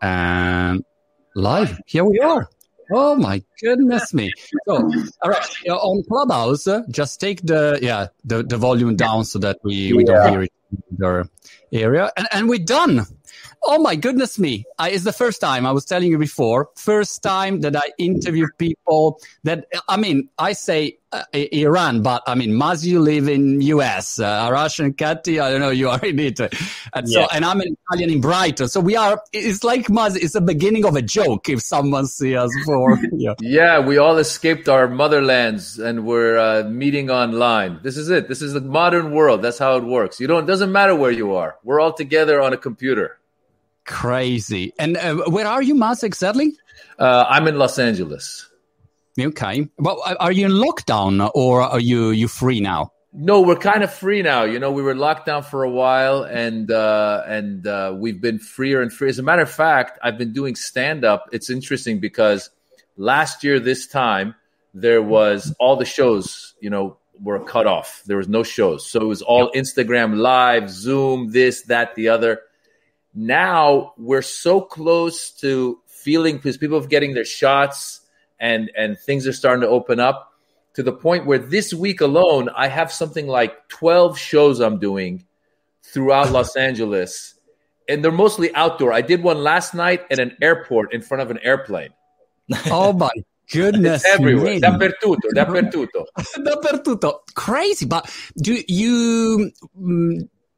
And live, here we are. Oh my goodness me. So, all right, on Clubhouse, just take the volume down so that we don't hear it in our area. And we're done. Oh my goodness me. It's the first time, I was telling you before, first time that I interview people that, I mean, I say Iran, but I mean, Maz, you live in US, Arash and Kati, I don't know, you are in Italy. And so, and I'm an Italian in Brighton. So it's like Maz, it's the beginning of a joke if someone sees us for. Yeah, we all escaped our motherlands and we're meeting online. This is it. This is the modern world. That's how it works. It doesn't matter where you are. We're all together on a computer. Crazy. And where are you, Maz, exactly? I'm in Los Angeles. Okay. Well, are you in lockdown or are you free now? No, we're kind of free now. You know, we were locked down for a while and we've been freer and freer. As a matter of fact, I've been doing stand-up. It's interesting because last year this time, there was all the shows, you know, were cut off. There was no shows. So it was all Instagram Live, Zoom, this, that, the other. Now we're so close to feeling because people are getting their shots and things are starting to open up to the point where this week alone, I have something like 12 shows I'm doing throughout Los Angeles. And they're mostly outdoor. I did one last night at an airport in front of an airplane. Oh, my goodness. It's everywhere. Me. Dappertutto. Crazy. But do you...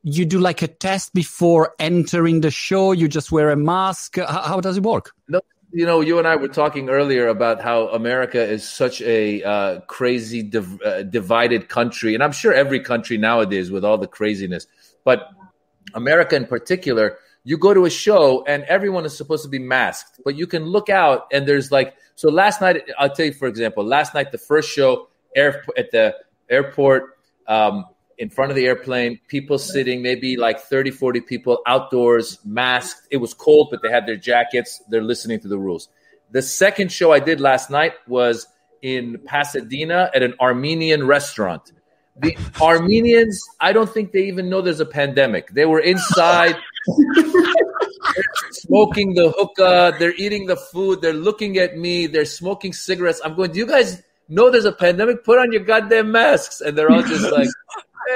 you do like a test before entering the show? You just wear a mask? How does it work? No, you know, you and I were talking earlier about how America is such a crazy, divided country. And I'm sure every country nowadays with all the craziness. But America in particular, you go to a show and everyone is supposed to be masked. But you can look out and there's like... So last night, I'll tell you, for example, last night, the first show at the airport... in front of the airplane, people sitting, maybe like 30, 40 people outdoors, masked. It was cold, but they had their jackets. They're listening to the rules. The second show I did last night was in Pasadena at an Armenian restaurant. The Armenians, I don't think they even know there's a pandemic. They were inside, smoking the hookah. They're eating the food. They're looking at me. They're smoking cigarettes. I'm going, do you guys know there's a pandemic? Put on your goddamn masks. And they're all just like...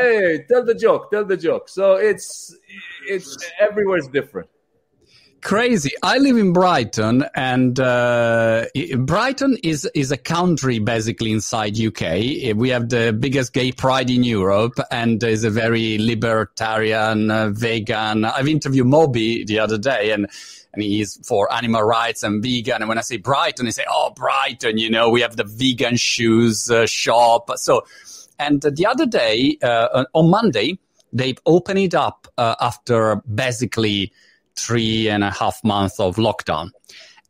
Hey, tell the joke. So it's everywhere's different. Crazy. I live in Brighton, and Brighton is a country basically inside UK. We have the biggest gay pride in Europe, and is a very libertarian, vegan. I've interviewed Moby the other day, and he's for animal rights and vegan. And when I say Brighton, they say, oh, Brighton, you know, we have the vegan shoes shop. So... And the other day, on Monday, they've opened it up after basically 3.5 months of lockdown.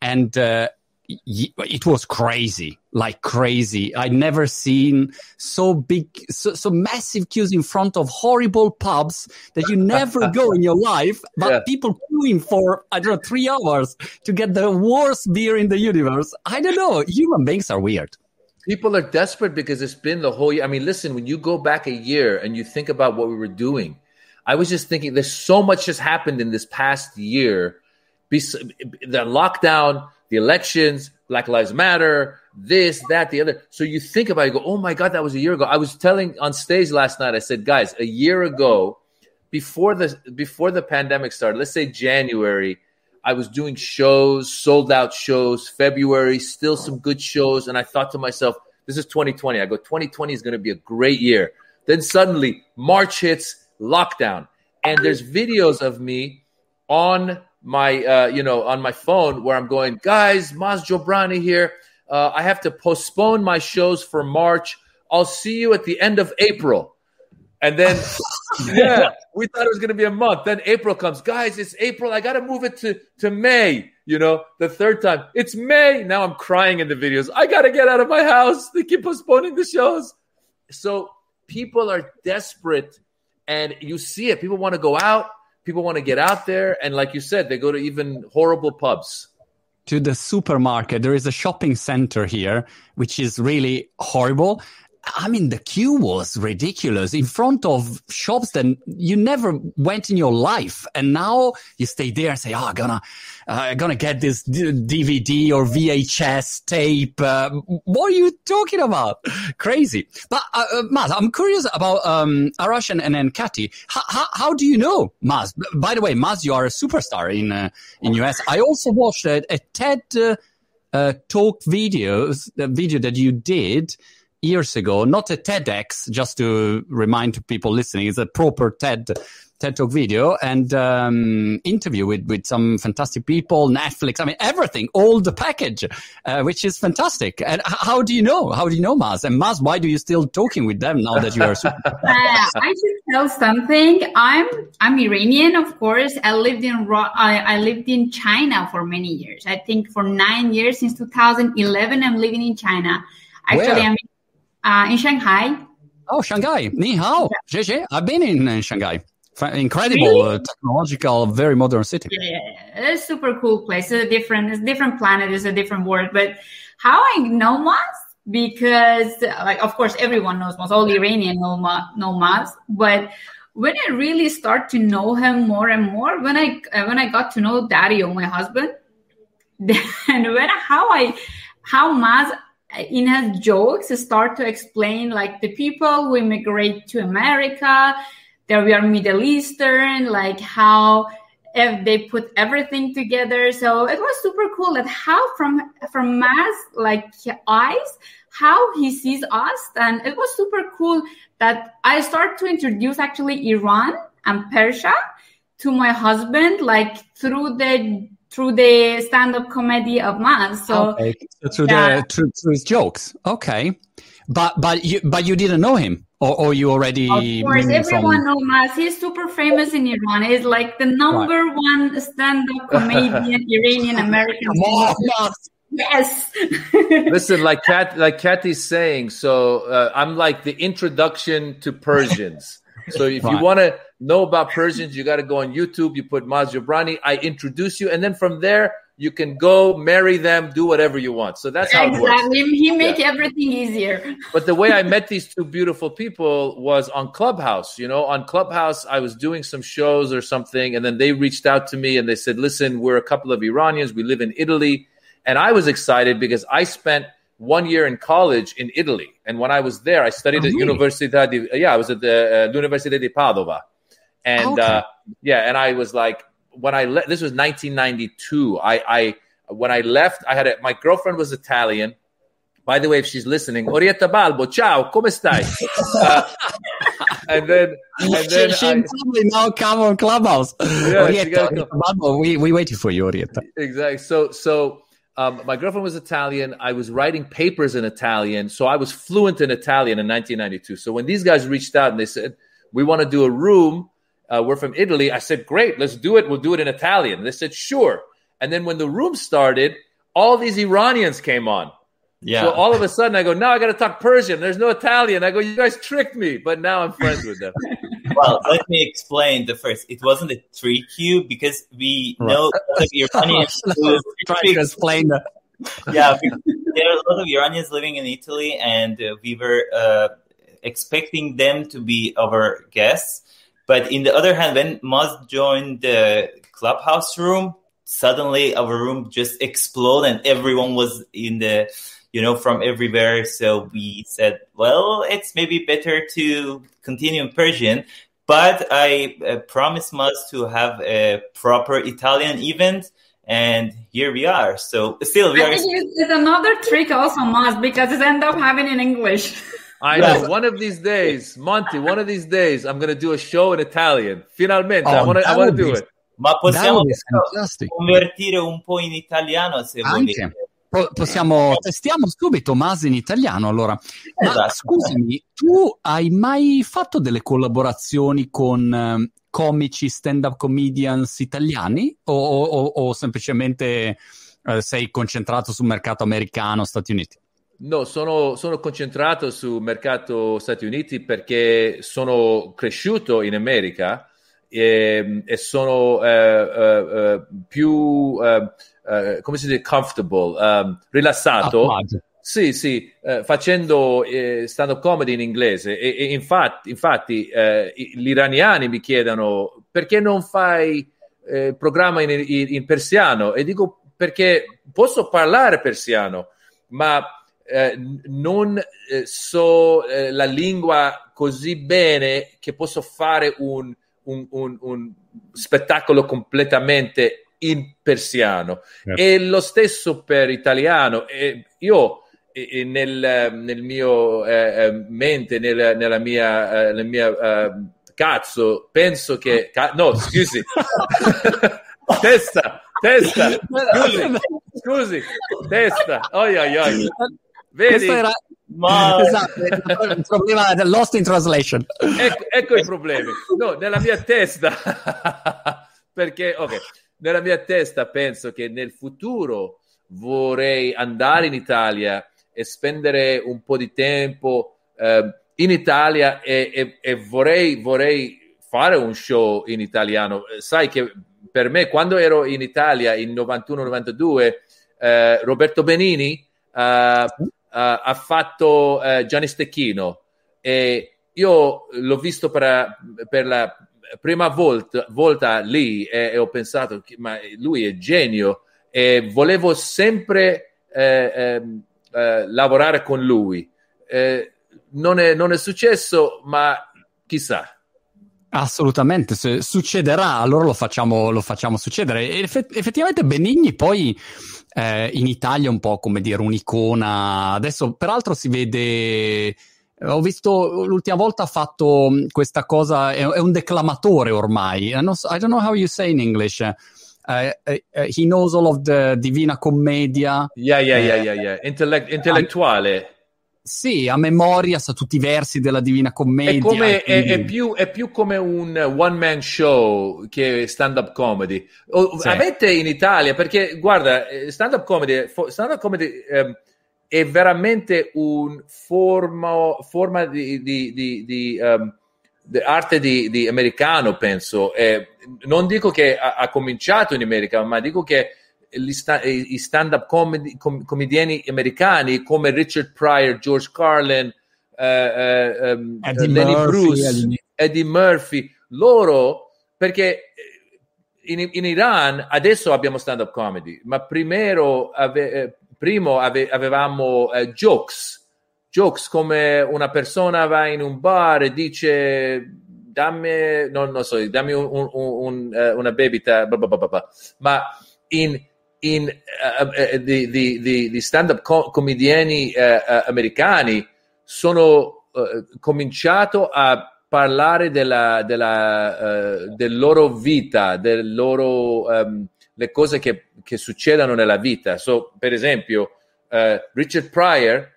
And it was crazy, like crazy. I'd never seen so big, so massive queues in front of horrible pubs that you never go in your life, but people queuing for, I don't know, 3 hours to get the worst beer in the universe. I don't know. Human beings are weird. People are desperate because it's been the whole year. I mean, listen, when you go back a year and you think about what we were doing, I was just thinking there's so much has happened in this past year. The lockdown, the elections, Black Lives Matter, this, that, the other. So you think about it, you go, oh, my God, that was a year ago. I was telling on stage last night, I said, guys, a year ago, before the pandemic started, let's say January, I was doing shows, sold out shows, February, still some good shows. And I thought to myself, this is 2020. I go, 2020 is going to be a great year. Then suddenly March hits, lockdown. And there's videos of me on my, on my phone where I'm going, guys, Maz Jobrani here. I have to postpone my shows for March. I'll see you at the end of April. And then, we thought it was going to be a month. Then April comes. Guys, it's April. I got to move it to May, you know, the third time. It's May. Now I'm crying in the videos. I got to get out of my house. They keep postponing the shows. So people are desperate, and you see it. People want to go out. People want to get out there. And like you said, they go to even horrible pubs. To the supermarket. There is a shopping center here, which is really horrible. I mean, the queue was ridiculous in front of shops that you never went in your life. And now you stay there and say, oh, I'm gonna get this DVD or VHS tape. What are you talking about? Crazy. But, Maz, I'm curious about, Arash and Katy. How do you know Maz? By the way, Maz, you are a superstar in US. I also watched a TED, talk video that you did years ago, not a TEDx, just to remind people listening, it's a proper TED Talk video and interview with some fantastic people, Netflix, I mean, everything, all the package, which is fantastic. And how do you know Maz? And Maz, why do you still talking with them now that you are... I should tell something. I'm Iranian, of course. I lived in China for many years. I think for 9 years, since 2011, I'm living in China. Actually, where? I'm in Shanghai. Oh, Shanghai. Ni hao. Yeah. I've been in Shanghai. Incredible, really? Technological, very modern city. Yeah, it's a super cool place. It's a different planet. It's a different world. But how I know Maz? Because, like, of course, everyone knows Maz. All Iranian know Maz. But when I really start to know him more and more, when I got to know Dario, my husband, and how Maz in his jokes start to explain, like, the people who immigrate to America. There we are Middle Eastern, like how if they put everything together. So it was super cool that how from Maz, like, eyes, how he sees us. And it was super cool that I start to introduce actually Iran and Persia to my husband, like through the stand-up comedy of Maz. So, okay. Through his jokes. Okay. But you didn't know him. Or you already... Of course, everyone knows Maz. He's super famous in Iran. He's like the number one stand-up comedian, Iranian-American. Yes. Listen, like Kat is saying, so I'm like the introduction to Persians. So if you want to know about Persians, you got to go on YouTube. You put Maz Jobrani. I introduce you. And then from there, you can go marry them, do whatever you want. So that's how it works. Exactly. He make everything easier. But the way I met these two beautiful people was on Clubhouse. You know, on Clubhouse, I was doing some shows or something, and then they reached out to me and they said, listen, we're a couple of Iranians. We live in Italy. And I was excited because I spent 1 year in college in Italy. And when I was there, I studied at Università di Padova. And, and I was like, when I left, this was 1992. When I left, my girlfriend was Italian. By the way, if she's listening, Orietta Balbo, ciao, come stai? And then she probably now come on Clubhouse. Yeah, Orietta Balbo, we waiting for you, Orietta. Exactly. So my girlfriend was Italian. I was writing papers in Italian, so I was fluent in Italian in 1992. So when these guys reached out and they said, "We want to do a room. We're from Italy." I said, great, let's do it. We'll do it in Italian. They said, sure. And then when the room started, all these Iranians came on. Yeah. So all of a sudden I go, now I got to talk Persian. There's no Italian. I go, you guys tricked me. But now I'm friends with them. Well, let me explain the first. It wasn't a trick you because we know the Iranians trying to explain that. Yeah. There are a lot of Iranians living in Italy and we were expecting them to be our guests. But in the other hand, when Maz joined the Clubhouse room, suddenly our room just exploded and everyone was in the, you know, from everywhere. So we said, well, it's maybe better to continue in Persian. But I promised Maz to have a proper Italian event. And here we are. So still, we are. I think it's another trick also, Maz, because it ended up having in English. I know. One of these days, Monty, I'm going to do a show in Italian. Finalmente. I want to do it. Ma possiamo convertire un po' in italiano se volete. Testiamo subito Maz in italiano, allora. Esatto. Ma scusami, tu hai mai fatto delle collaborazioni con comici, stand-up comedians italiani o semplicemente sei concentrato sul mercato americano, Stati Uniti? No, sono concentrato sul mercato Stati Uniti perché sono cresciuto in America e sono più, come si dice, comfortable, rilassato. Sì, facendo stand-up comedy in inglese e infatti gli iraniani mi chiedono perché non fai programma in persiano, e dico perché posso parlare persiano ma non so la lingua così bene che posso fare un spettacolo completamente in persiano. Certo. E lo stesso per italiano. E io nel mio mente, nella mia cazzo, penso che... no, scusi. Testa. Scusi, testa. Oi. Vedi? Ma... Esatto, il problema è lost in translation. Ecco i problemi. No, nella mia testa... Perché, nella mia testa penso che nel futuro vorrei andare in Italia e spendere un po' di tempo in Italia e vorrei fare un show in italiano. Sai che per me, quando ero in Italia in 91-92, Roberto Benigni ha fatto Gianni Stecchino, e io l'ho visto per la prima volta lì e ho pensato che, ma lui è genio, e volevo sempre lavorare con lui. Non è successo, ma chissà. Assolutamente, se succederà allora lo facciamo succedere. E effettivamente Benigni poi in Italia è un po', come dire, un'icona. Adesso peraltro si vede... Ho visto l'ultima volta ha fatto questa cosa, è un declamatore ormai. I don't know how you say in English. He knows all of the Divina Commedia. Yeah. Intellettuale. Sì, a memoria sa tutti i versi della Divina Commedia. È più come un one man show che stand up comedy. Sì. Avete in Italia, perché guarda, stand up comedy è veramente un forma di arte di americano, penso. Non dico che ha cominciato in America, ma dico che i stand-up comediani americani come Richard Pryor, George Carlin, Eddie Murphy, loro, perché in Iran adesso abbiamo stand-up comedy, ma prima avevamo jokes, come una persona va in un bar e dice dammi una bevita, blah. Ma di stand-up comediani americani sono cominciato a parlare del loro vita, del loro... le cose che succedono nella vita. So, per esempio, Richard Pryor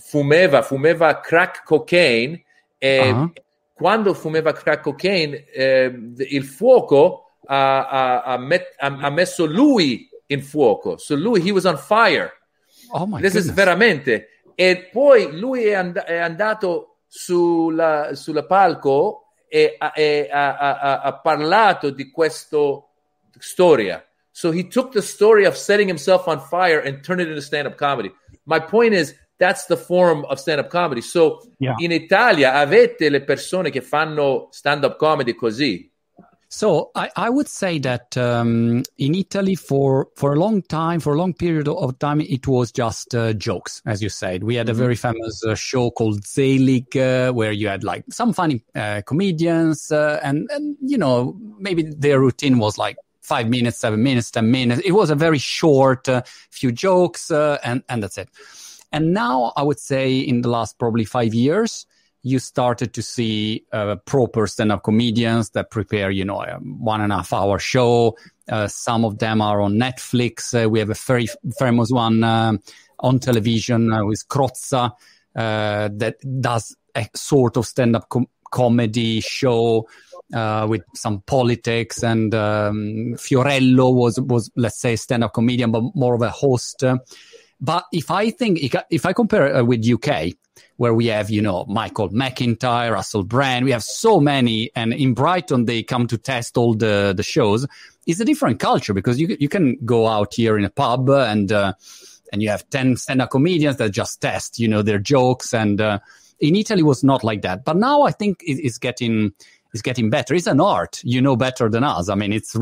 fumeva crack cocaine, e quando fumeva crack cocaine il fuoco ha messo lui in fuoco. So lui, he was on fire. Oh my goodness. This is veramente. E poi lui è andato sulla palco e ha parlato di questa storia. So he took the story of setting himself on fire and turned it into stand-up comedy. My point is, that's the form of stand-up comedy. So in Italia avete le persone che fanno stand-up comedy così. So I would say that in Italy for a long period of time, it was just jokes, as you said. We had a very famous show called Zelig, where you had like some funny comedians, and you know, maybe their routine was like 5 minutes, 7 minutes, 10 minutes. It was a very short few jokes, and that's it. And now I would say in the last probably 5 years, you started to see proper stand-up comedians that prepare, you know, a 1.5 hour show. Some of them are on Netflix. We have a very famous one on television with Crozza that does a sort of stand-up comedy show with some politics. And Fiorello was, let's say, stand-up comedian, but more of a host. But if I compare with UK, where we have, you know, Michael McIntyre, Russell Brand, we have so many, and in Brighton they come to test all the shows. It's a different culture, because you can go out here in a pub and and you have 10 stand-up comedians that just test, their jokes. And in Italy, it was not like that. But now I think it's getting better. It's an art, better than us. I mean, it's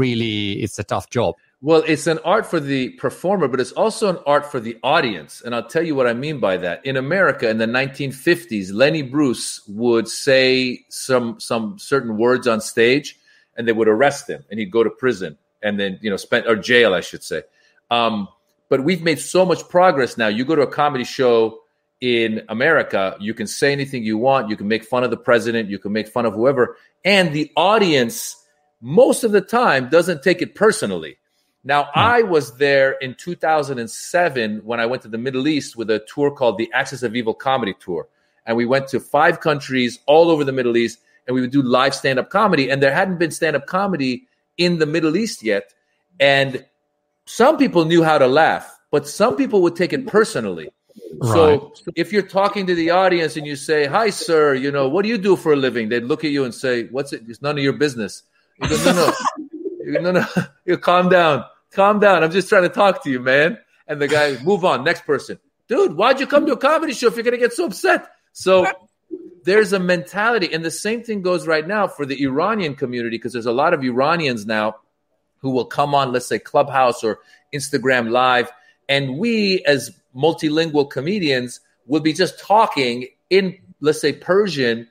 a tough job. Well, it's an art for the performer, but it's also an art for the audience. And I'll tell you what I mean by that. In America, in the 1950s, Lenny Bruce would say some certain words on stage, and they would arrest him, and he'd go to prison, and then jail, I should say. But we've made so much progress now. You go to a comedy show in America, you can say anything you want. You can make fun of the president. You can make fun of whoever, and the audience most of the time doesn't take it personally. Now, I was there in 2007 when I went to the Middle East with a tour called the Axis of Evil Comedy Tour. And we went to 5 countries all over the Middle East, and we would do live stand-up comedy. And there hadn't been stand-up comedy in the Middle East yet. And some people knew how to laugh, but some people would take it personally. Right. So if you're talking to the audience and you say, "Hi, sir, what do you do for a living?" They'd look at you and say, "What's it? It's none of your business." You go, No. You calm down. Calm down. I'm just trying to talk to you, man. And the guy, move on. Next person. Dude, why'd you come to a comedy show if you're going to get so upset? So there's a mentality. And the same thing goes right now for the Iranian community, because there's a lot of Iranians now who will come on, let's say, Clubhouse or Instagram Live. And we, as multilingual comedians, will be just talking in, let's say, Persian.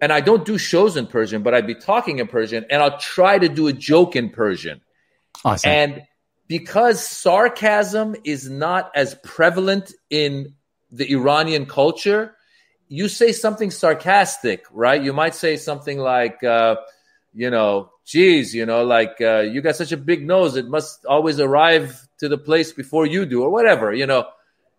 And I don't do shows in Persian, but I'd be talking in Persian. And I'll try to do a joke in Persian. Awesome. And because sarcasm is not as prevalent in the Iranian culture, you say something sarcastic, right? You might say something like, geez, you got such a big nose, it must always arrive to the place before you do, or whatever, You're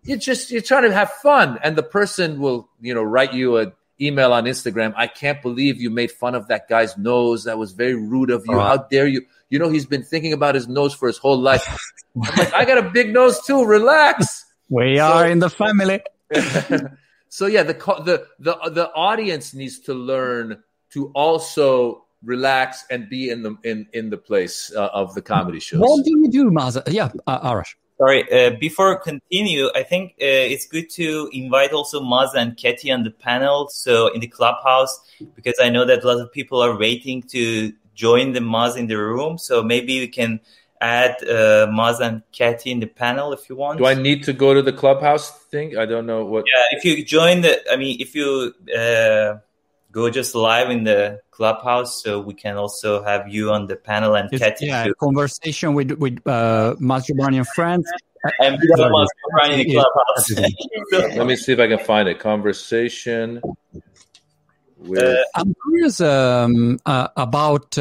trying to have fun. And the person will, write you an email on Instagram, "I can't believe you made fun of that guy's nose. That was very rude of you. How dare you? He's been thinking about his nose for his whole life." I'm like, I got a big nose too. Relax. We are in the family. So yeah, the audience needs to learn to also relax and be in the place of the comedy shows. What do you do, Maz? Yeah, Arash. Sorry, before continue, I think it's good to invite also Maz and Katie on the panel. So in the Clubhouse, because I know that a lot of people are waiting to join the Maz in the room, so maybe you can add Maz and Katie in the panel if you want. Do I need to go to the Clubhouse thing? I don't know what. Yeah, if you join if you go just live in the Clubhouse, so we can also have you on the panel and Katie. Yeah, too. Conversation with Maz Jobrani and friends. And Maz Jobrani in the Clubhouse. So, let me see if I can find it. Conversation. I'm curious about.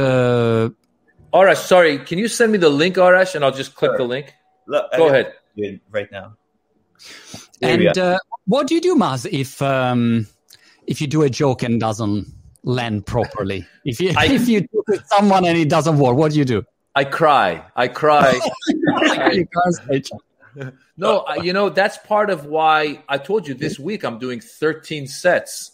Arash, sorry, can you send me the link, Arash, and I'll just click the link? Go ahead. Right now. And what do you do, Maz, if you do a joke and doesn't land properly? If you do with someone and it doesn't work, what do you do? I cry. No, that's part of why I told you this week I'm doing 13 sets.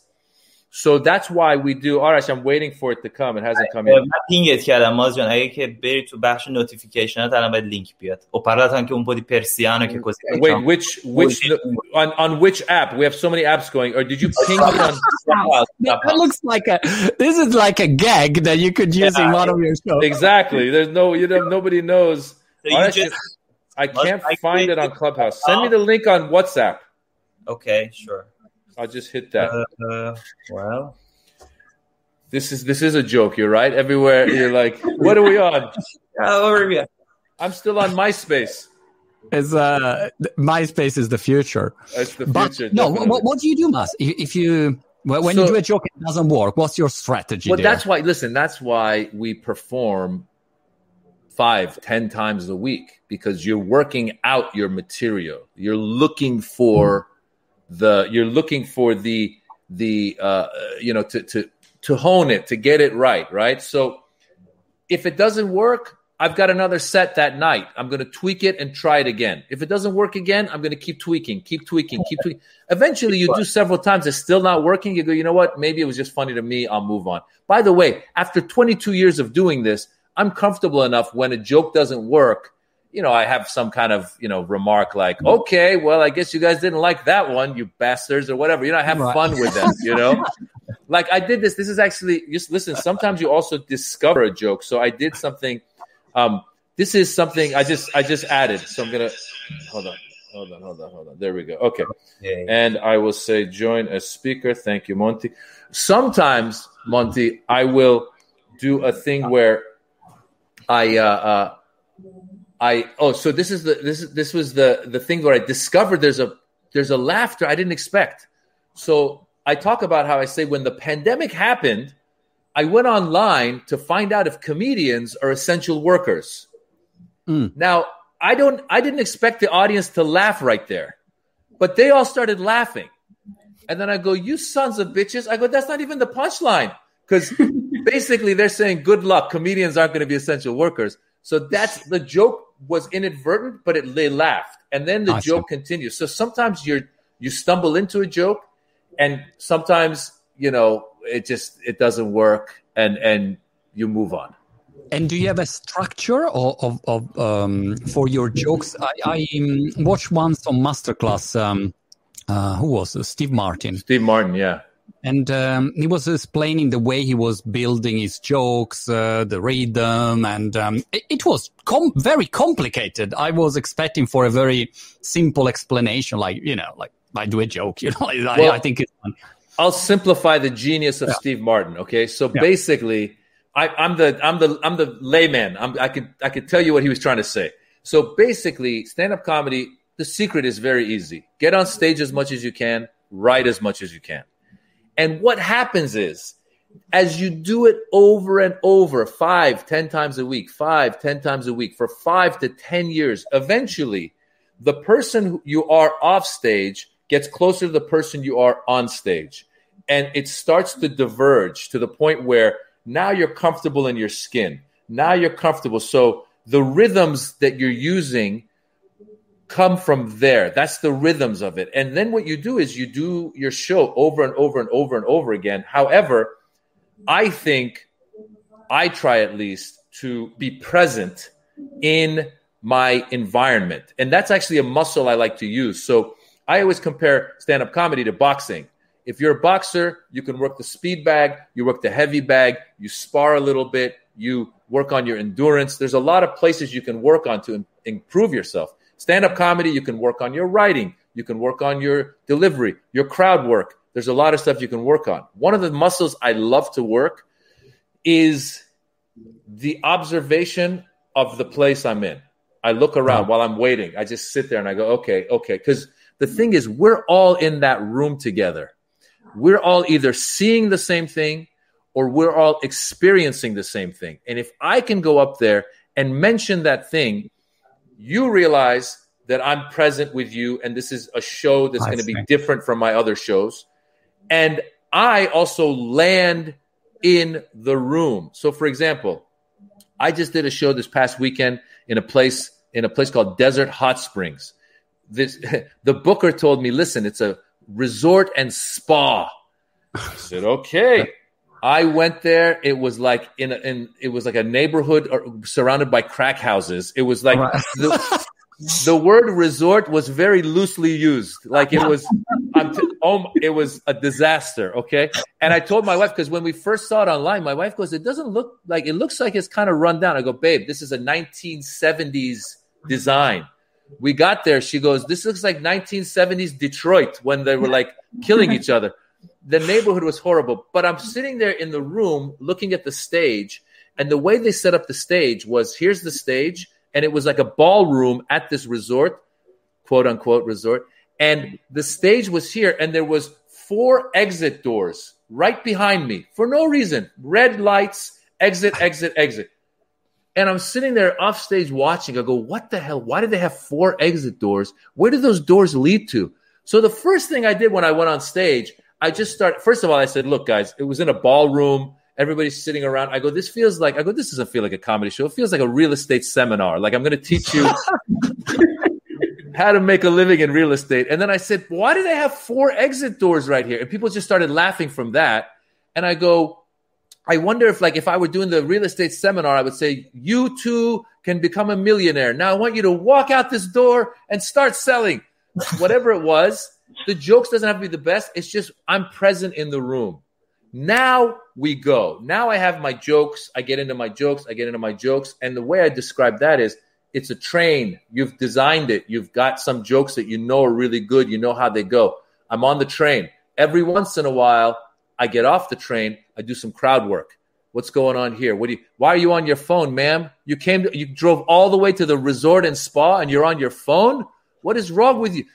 So that's why we do. Arash, I'm waiting for it to come. It hasn't come yet. Pinged کردم ماز جان. اگه که بری تو بخش نوتیفیکیشنات الان باید لینک بیاد. و پراتان که اون بودی پرسیانو که کوزی. Wait, which on which app? We have so many apps going. Or did you ping it on Clubhouse? That looks like this is like a gag that you could use in one of your shows. Exactly. There's no nobody knows. So Arash, I can't find it on Clubhouse. Send me the link on WhatsApp. Okay, sure. I'll just hit that. Wow. This is a joke. You're right. Everywhere you're like, what are we on? I'm still on MySpace. MySpace is the future. It's the future. No, what do you do, Maz? When you do a joke, it doesn't work. What's your strategy? Well, that's why we perform 5-10 times a week, because you're working out your material. You're looking for. To hone it, to get it right? So if it doesn't work, I've got another set that night. I'm going to tweak it and try it again. If it doesn't work again, I'm going to keep tweaking. Eventually, you do several times. It's still not working. You go, you know what? Maybe it was just funny to me. I'll move on. By the way, after 22 years of doing this, I'm comfortable enough when a joke doesn't work you know, I have some kind of, you know, remark like, okay, well, I guess you guys didn't like that one, you bastards, or whatever. You know, I have fun with them, you know. Like I did this. This is actually just listen. Sometimes you also discover a joke. So I did something. This is something I just added. So I'm gonna hold on. There we go. Okay. And I will say join a speaker. Thank you, Monty. Sometimes, Monty, I will do a thing where this was the thing where I discovered there's a laughter I didn't expect. So I talk about how I say when the pandemic happened, I went online to find out if comedians are essential workers. Mm. Now, I didn't expect the audience to laugh right there, but they all started laughing. And then I go, you sons of bitches. I go, that's not even the punchline. Because basically they're saying, good luck. Comedians aren't going to be essential workers. So that's the joke was inadvertent, but they laughed. And then the joke continues. So sometimes you stumble into a joke and sometimes, you know, it doesn't work and you move on. And do you have a structure of for your jokes? I watched once on Masterclass. Who was it? Steve Martin? Steve Martin, yeah. And he was explaining the way he was building his jokes, the rhythm, and it was very complicated. I was expecting for a very simple explanation, like, you know, like I do a joke, you know. I think it's funny. I'll simplify the genius of Steve Martin. Okay, so basically. I'm the layman. I could tell you what he was trying to say. So basically, stand-up comedy, the secret is very easy. Get on stage as much as you can, write as much as you can. And what happens is, as you do it over and over, 5, 10 times a week, for 5 to 10 years, eventually, the person who you are off stage gets closer to the person you are on stage. And it starts to diverge to the point where now you're comfortable in your skin. Now you're comfortable. So the rhythms that you're using come from there. That's the rhythms of it. And then what you do is you do your show over and over and over and over again. However, I think I try at least to be present in my environment. And that's actually a muscle I like to use. So I always compare stand-up comedy to boxing. If you're a boxer, you can work the speed bag, you work the heavy bag, you spar a little bit, you work on your endurance. There's a lot of places you can work on to improve yourself. Stand-up comedy, you can work on your writing, you can work on your delivery, your crowd work. There's a lot of stuff you can work on. One of the muscles I love to work is the observation of the place I'm in. I look around while I'm waiting. I just sit there and I go, okay. Because the thing is, we're all in that room together. We're all either seeing the same thing or we're all experiencing the same thing. And if I can go up there and mention that thing, you realize that I'm present with you and this is a show that's going to be different from my other shows. And I also land in the room. So, for example, I just did a show this past weekend in a place called Desert Hot Springs. The booker told me, listen, it's a resort and spa. I said, okay. I went there. It was like a neighborhood surrounded by crack houses. It was like the word resort was very loosely used. Like it was, it was a disaster. Okay. And I told my wife, because when we first saw it online, my wife goes, it looks like it's kind of run down. I go, babe, this is a 1970s design. We got there. She goes, this looks like 1970s Detroit when they were like killing each other. The neighborhood was horrible. But I'm sitting there in the room looking at the stage. And the way they set up the stage was, here's the stage. And it was like a ballroom at this resort, quote unquote resort. And the stage was here. And there was 4 exit doors right behind me for no reason. Red lights, exit. And I'm sitting there off stage watching. I go, what the hell? Why did they have 4 exit doors? Where did those doors lead to? So the first thing I did when I went on stage, I just started. First of all, I said, look, guys, it was in a ballroom. Everybody's sitting around. I go, this doesn't feel like a comedy show. It feels like a real estate seminar. Like I'm going to teach you how to make a living in real estate. And then I said, why do they have 4 exit doors right here? And people just started laughing from that. And I go, I wonder if, like, if I were doing the real estate seminar, I would say, you too can become a millionaire. Now I want you to walk out this door and start selling. Whatever it was, the jokes doesn't have to be the best. It's just I'm present in the room. Now we go. Now I have my jokes. I get into my jokes. And the way I describe that is it's a train. You've designed it. You've got some jokes that you know are really good. You know how they go. I'm on the train. Every once in a while, I get off the train. I do some crowd work. What's going on here? Why are you on your phone, ma'am? You drove all the way to the resort and spa and you're on your phone? What is wrong with you?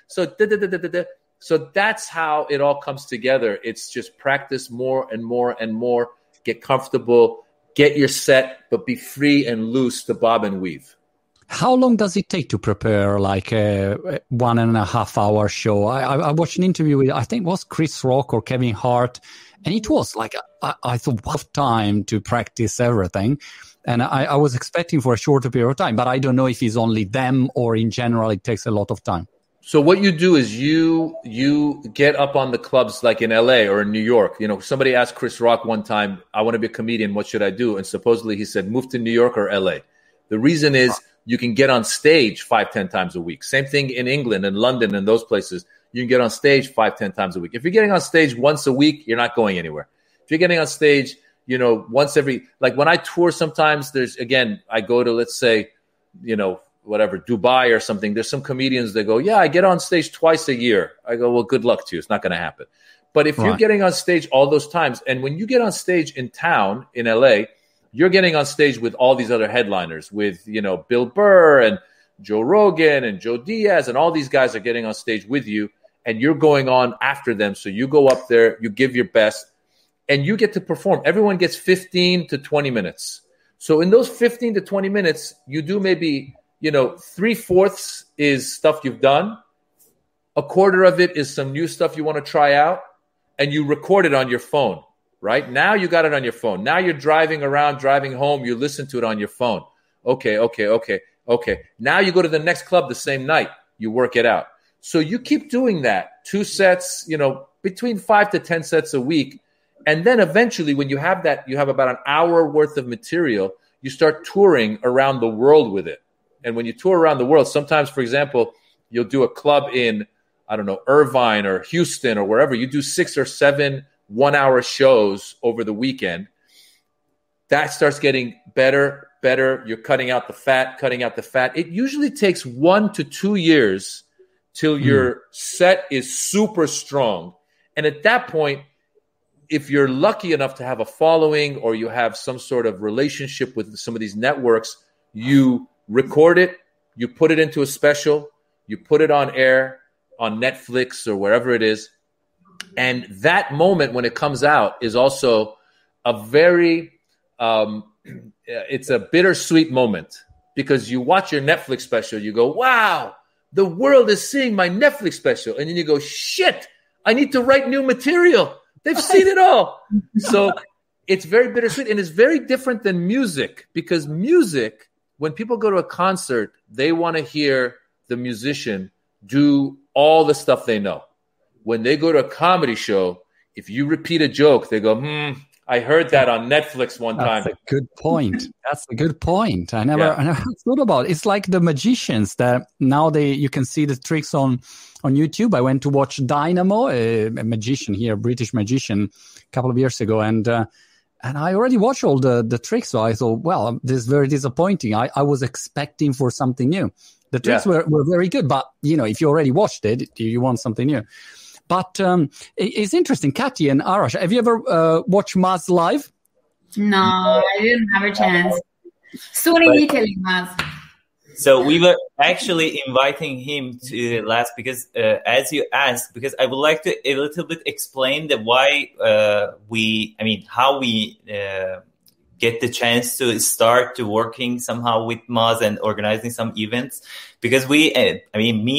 So that's how it all comes together. It's just practice more and more and more. Get comfortable, get your set, but be free and loose to bob and weave. How long does it take to prepare like a 1.5 hour show? I watched an interview with, I think it was Chris Rock or Kevin Hart. And it was like, I thought, what time to practice everything. And I was expecting for a shorter period of time, but I don't know if it's only them or in general, it takes a lot of time. So what you do is you get up on the clubs like in LA or in New York. You know, somebody asked Chris Rock one time, I want to be a comedian. What should I do? And supposedly he said, move to New York or LA. The reason is you can get on stage 5-10 times a week. Same thing in England and London and those places. You can get on stage 5-10 times a week. If you're getting on stage once a week, you're not going anywhere. If you're getting on stage, you know, once every, like when I tour sometimes there's, again, I go to, let's say, you know, whatever, Dubai or something. There's some comedians that go, yeah, I get on stage twice a year. I go, well, good luck to you. It's not going to happen. But if you're getting on stage all those times, and when you get on stage in town in LA, you're getting on stage with all these other headliners with, you know, Bill Burr and Joe Rogan and Joe Diaz and all these guys are getting on stage with you. And you're going on after them. So you go up there, you give your best, and you get to perform. Everyone gets 15 to 20 minutes. So in those 15 to 20 minutes, you do maybe, you know, 3/4 is stuff you've done. 1/4 of it is some new stuff you want to try out. And you record it on your phone, right? Now you got it on your phone. Now you're driving around, driving home. You listen to it on your phone. Okay. Now you go to the next club the same night. You work it out. So you keep doing that, 2 sets, you know, between 5 to 10 sets a week. And then eventually when you have that, you have about an hour worth of material, you start touring around the world with it. And when you tour around the world, sometimes, for example, you'll do a club in, I don't know, Irvine or Houston or wherever. You do 6 or 7 one-hour shows over the weekend. That starts getting better. You're cutting out the fat. It usually takes 1 to 2 years till your set is super strong. And at that point, if you're lucky enough to have a following or you have some sort of relationship with some of these networks, you record it, you put it into a special, you put it on air, on Netflix or wherever it is. And that moment when it comes out is also a very, it's a bittersweet moment because you watch your Netflix special, you go, wow, the world is seeing my Netflix special. And then you go, shit, I need to write new material. They've seen it all. So it's very bittersweet and it's very different than music because music, when people go to a concert, they want to hear the musician do all the stuff they know. When they go to a comedy show, if you repeat a joke, they go, I heard that on Netflix one time. That's a good point. I never thought about it. It's like the magicians that now you can see the tricks on YouTube. I went to watch Dynamo, a magician here, a British magician, a couple of years ago. And I already watched all the tricks. So I thought, well, this is very disappointing. I was expecting for something new. The tricks were very good. But, you know, if you already watched it, you want something new. But it's interesting, Katy and Arash, have you ever watched Maz live? No, I didn't have a chance. Soon in Italy, Maz. So we were actually inviting him to last because, as you asked, because I would like to a little bit explain the why how we get the chance to start to working somehow with Maz and organizing some events. Because me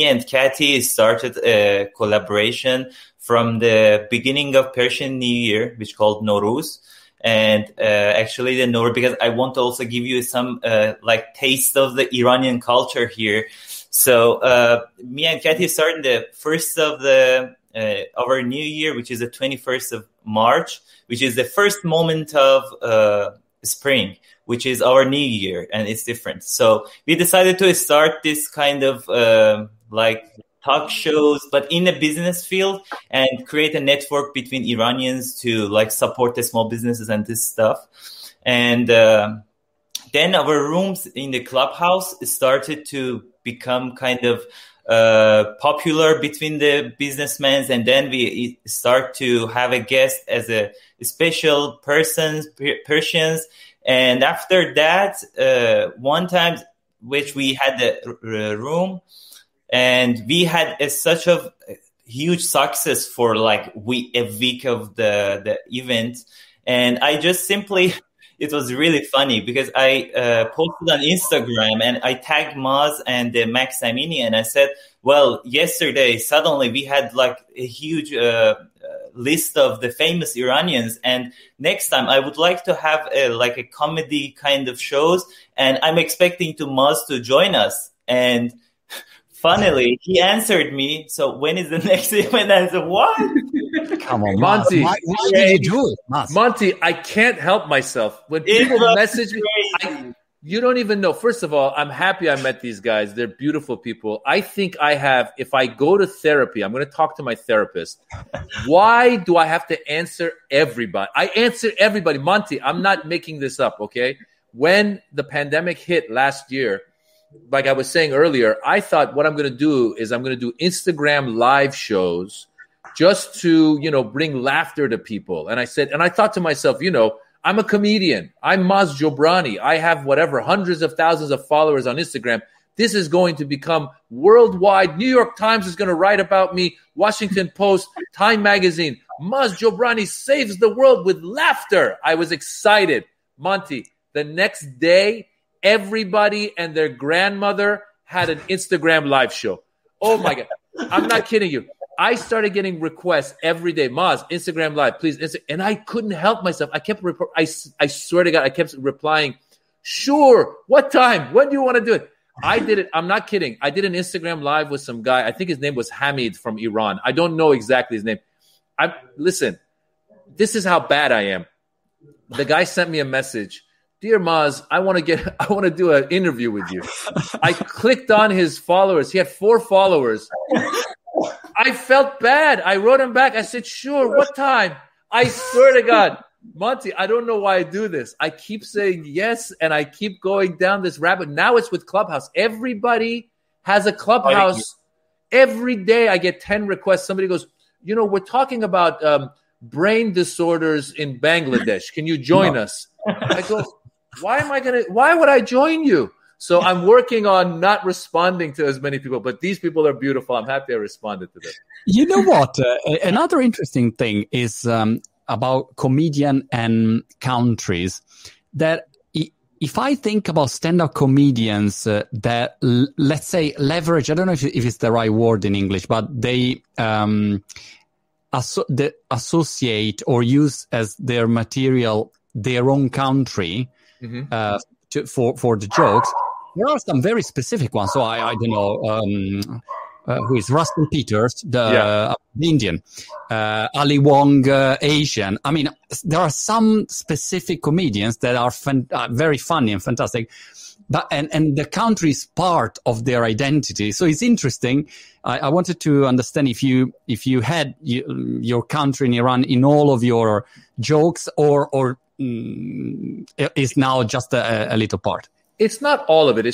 and Katy started a collaboration from the beginning of Persian New Year, which called Noruz. And actually the Noruz, because I want to also give you some taste of the Iranian culture here. So me and Katy started the first of the of our new year, which is the 21st of March, which is the first moment of spring, which is our new year, and it's different. So we decided to start this kind of talk shows, but in the business field, and create a network between Iranians to support the small businesses and this stuff. And then our rooms in the Clubhouse started to become kind of popular between the businessmen. And then we start to have a guest as a special Persians. And after that, one time, which we had the room, and we had such a huge success for a week of the event. And I just simply, it was really funny because I posted on Instagram and I tagged Maz and Max Amini, and I said, well, yesterday, suddenly we had a huge list of the famous Iranians. And next time I would like to have a comedy kind of shows. And I'm expecting Maz to join us. And funnily, he answered me, so when is the next event? I said, what? Come on, Monty. Why did you do it? Maz. Monty, I can't help myself. When people message me, you don't even know. First of all, I'm happy I met these guys. They're beautiful people. I think I have, if I go to therapy, I'm going to talk to my therapist. Why do I have to answer everybody? I answer everybody. Monty, I'm not making this up, okay? When the pandemic hit last year, like I was saying earlier, I thought what I'm going to do is I'm going to do Instagram live shows just to, bring laughter to people. And I thought to myself, I'm a comedian. I'm Maz Jobrani. I have hundreds of thousands of followers on Instagram. This is going to become worldwide. New York Times is going to write about me. Washington Post, Time Magazine. Maz Jobrani saves the world with laughter. I was excited. Monty, the next day, everybody and their grandmother had an Instagram live show. Oh, my God. I'm not kidding you. I started getting requests every day. Maz, Instagram live, please. And I couldn't help myself. I kept I swear to God, I kept replying, sure, what time? When do you want to do it? I did it. I'm not kidding. I did an Instagram live with some guy. I think his name was Hamid from Iran. I don't know exactly his name. Listen, this is how bad I am. The guy sent me a message. Dear Maz, I want to do an interview with you. I clicked on his followers. He had 4 followers. I felt bad. I wrote him back. I said, sure, what time? I swear to God, Monty, I don't know why I do this. I keep saying yes, and I keep going down this rabbit. Now it's with Clubhouse. Everybody has a Clubhouse. Every day I get 10 requests. Somebody goes, we're talking about brain disorders in Bangladesh. Can you join us? I go, why would I join you? So I'm working on not responding to as many people, but these people are beautiful. I'm happy I responded to them. You know what? Another interesting thing is about comedian and countries, that if I think about stand-up comedians that, let's say, leverage, I don't know if it's the right word in English, but they associate or use as their material their own country, for the jokes. There are some very specific ones. So I don't know who is Rustin Peters, the Indian, Ali Wong, Asian. I mean, there are some specific comedians that are very funny and fantastic, but and the country is part of their identity. So it's interesting. I wanted to understand if you had your country in Iran in all of your jokes, or is now just a little part. It's not all of it.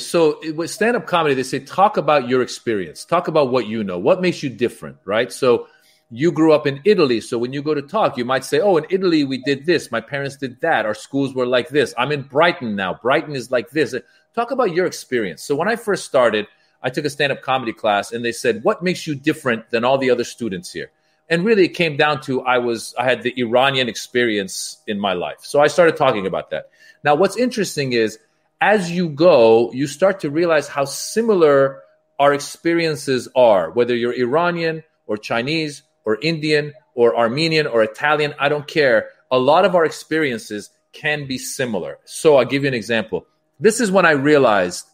With stand-up comedy, they say, talk about your experience. Talk about what you know. What makes you different, right? So you grew up in Italy. So when you go to talk, you might say, oh, in Italy, we did this. My parents did that. Our schools were like this. I'm in Brighton now. Brighton is like this. Talk about your experience. So when I first started, I took a stand-up comedy class, and they said, what makes you different than all the other students here? And really, it came down to I had the Iranian experience in my life. So I started talking about that. Now, what's interesting is, as you go, you start to realize how similar our experiences are, whether you're Iranian or Chinese or Indian or Armenian or Italian, I don't care. A lot of our experiences can be similar. So I'll give you an example. This is when I realized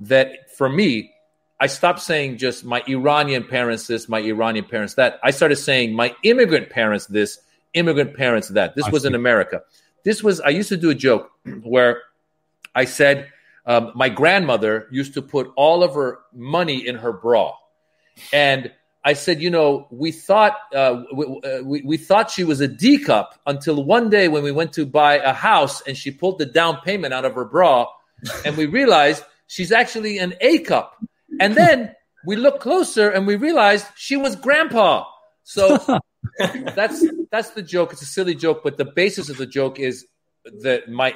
that for me, I stopped saying just my Iranian parents this, my Iranian parents that. I started saying my immigrant parents this, immigrant parents that. This was in America. This was, I used to do a joke where I said my grandmother used to put all of her money in her bra. And I said, you know, we thought she was a D cup until one day when we went to buy a house and she pulled the down payment out of her bra and we realized she's actually an A cup. And then we looked closer and we realized she was grandpa. So that's the joke. It's a silly joke, but the basis of the joke is that my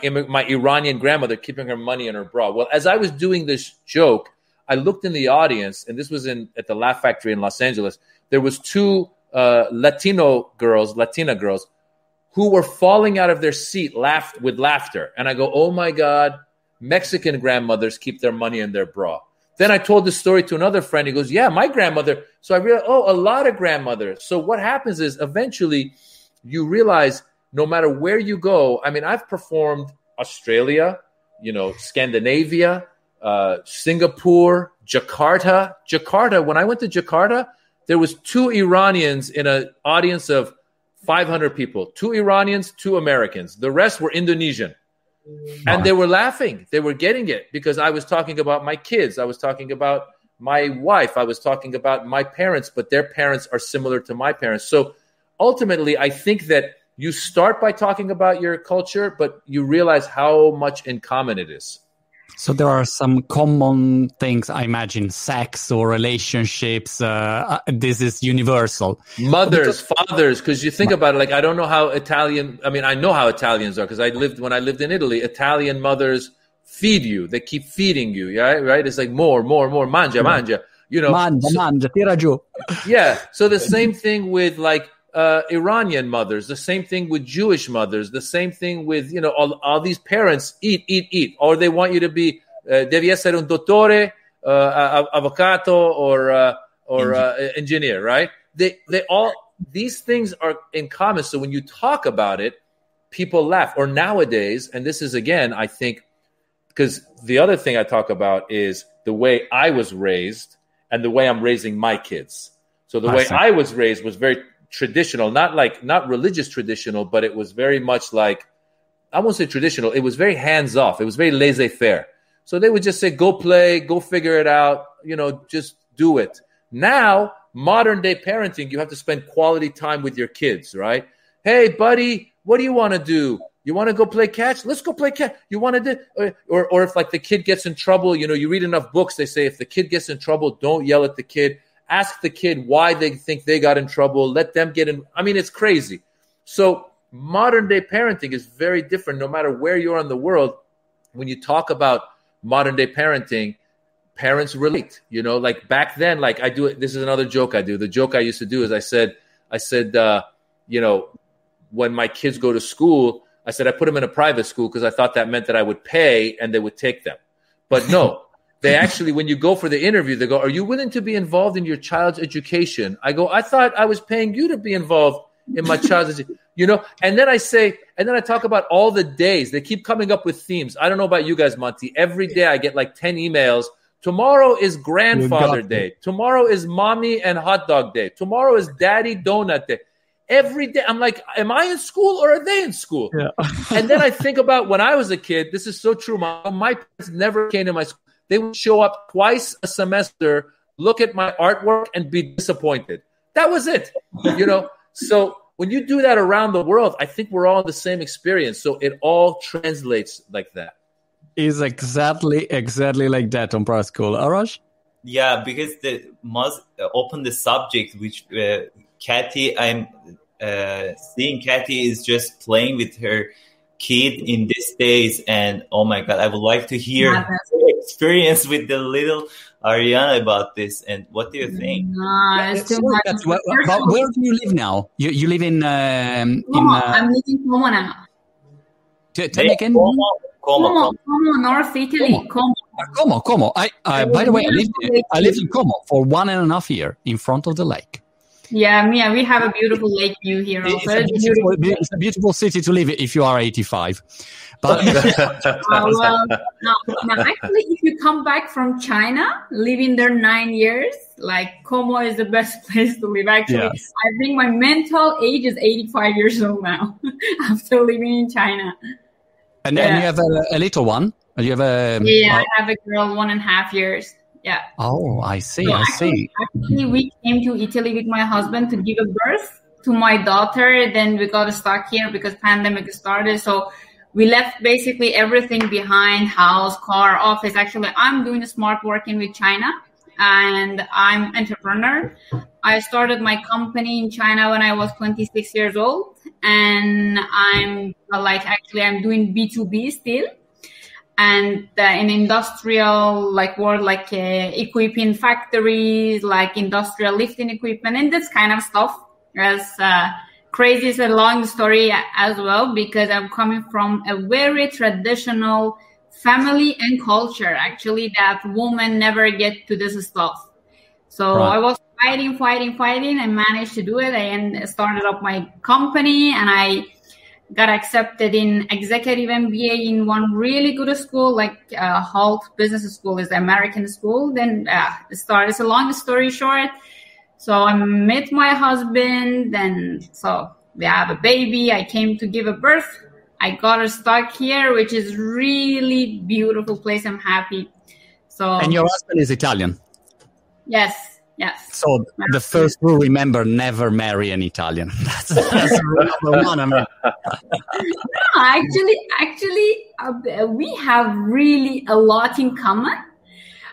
Iranian grandmother keeping her money in her bra. Well, as I was doing this joke, I looked in the audience, and this was at the Laugh Factory in Los Angeles. There was two Latina girls, who were falling out of their seat with laughter. And I go, oh, my God, Mexican grandmothers keep their money in their bra. Then I told this story to another friend. He goes, yeah, my grandmother. So I realized, oh, a lot of grandmothers. So what happens is eventually you realize no matter where you go, I mean, I've performed Australia, you know, Scandinavia, Singapore, Jakarta. When I went to Jakarta, there was two Iranians in an audience of 500 people. Two Iranians, two Americans. The rest were Indonesian. And they were laughing. They were getting it because I was talking about my kids. I was talking about my wife. I was talking about my parents, but their parents are similar to my parents. So ultimately, I think that you start by talking about your culture, but you realize how much in common it is. So there are some common things, I imagine, sex or relationships. This is universal. Mothers, fathers, because you think about it, like, I don't know how Italian, I mean, I know how Italians are because when I lived in Italy, Italian mothers feed you. They keep feeding you, right? It's like more, mangia, you know. Mangia, tira giù. Yeah, so the same thing with, like, Iranian mothers, the same thing with Jewish mothers, the same thing with, you know, all these parents eat, or they want you to be devi essere un dottore, avvocato, or engineer, right? They all these things are in common. So when you talk about it, people laugh. Or nowadays, and this is again, I think, because the other thing I talk about is the way I was raised and the way I'm raising my kids. So the way I was raised was very traditional, not religious traditional, but it was very much like, I won't say traditional, it was very hands-off, it was very laissez-faire. So they would just say, go play, go figure it out, you know, just do it. Now, modern-day parenting, you have to spend quality time with your kids, right? Hey, buddy, what do you want to do? You want to go play catch? Let's go play catch. You want to do, or if like the kid gets in trouble, you know, you read enough books, they say if the kid gets in trouble, don't yell at the kid. Ask the kid why they think they got in trouble. Let them get in. I mean, it's crazy. So modern-day parenting is very different no matter where you are in the world. When you talk about modern-day parenting, parents relate. You know, like back then, like I do it. This is another joke I do. The joke I used to do is I said, you know, when my kids go to school, I said I put them in a private school because I thought that meant that I would pay and they would take them. But no. They actually, when you go for the interview, they go, are you willing to be involved in your child's education? I go, I thought I was paying you to be involved in my child's education, you know? And then I say, and then I talk about all the days. They keep coming up with themes. I don't know about you guys, Monty. Every day I get like 10 emails. Tomorrow is grandfather day. Tomorrow is mommy and hot dog day. Tomorrow is daddy donut day. Every day, I'm like, am I in school or are they in school? Yeah. And then I think about when I was a kid, this is so true. My parents never came to my school. They would show up twice a semester, look at my artwork, and be disappointed. That was it, you know? So when you do that around the world, I think we're all in the same experience. So it all translates like that. It's exactly like that on Private School. Arash? Yeah, because they must open the subject, which Kathy, I'm seeing Kathy is just playing with her kid in these days. And, oh, my God, I would like to hear... experience with the little Ariana about this, and what do you think? But where do you live now? You live in? I'm living in Como now. Tell me again. Como, North Italy. Como. By the way, I lived in Como for 1.5 years in front of the lake. Yeah, we have a beautiful lake view here. It's a beautiful city to live if you are 85. But well, no, actually, if you come back from China, living there 9 years, like Como is the best place to live. Actually, yes. I think my mental age is 85 years old now after living in China. And then you have a little one. You have a I have a girl, 1.5 years. Yeah. Oh, I see. So Actually, we came to Italy with my husband to give a birth to my daughter. Then we got stuck here because pandemic started. So we left basically everything behind: house, car, office. Actually, I'm doing smart working with China, and I'm entrepreneur. I started my company in China when I was 26 years old, and I'm doing B2B still. And in industrial world, equipping factories, industrial lifting equipment and this kind of stuff. As crazy is a long story as well, because I'm coming from a very traditional family and culture, actually, that women never get to this stuff. So right. I was fighting and managed to do it. I started up my company and I got accepted in executive MBA in one really good school, Holt Business School is the American school. Then it's a long story short. So I met my husband, and so we have a baby. I came to give a birth. I got stuck here, which is really beautiful place. I'm happy. So. And your husband is Italian? Yes. Yes. So the first rule, remember, never marry an Italian. That's number one. I mean. No, actually, we have really a lot in common.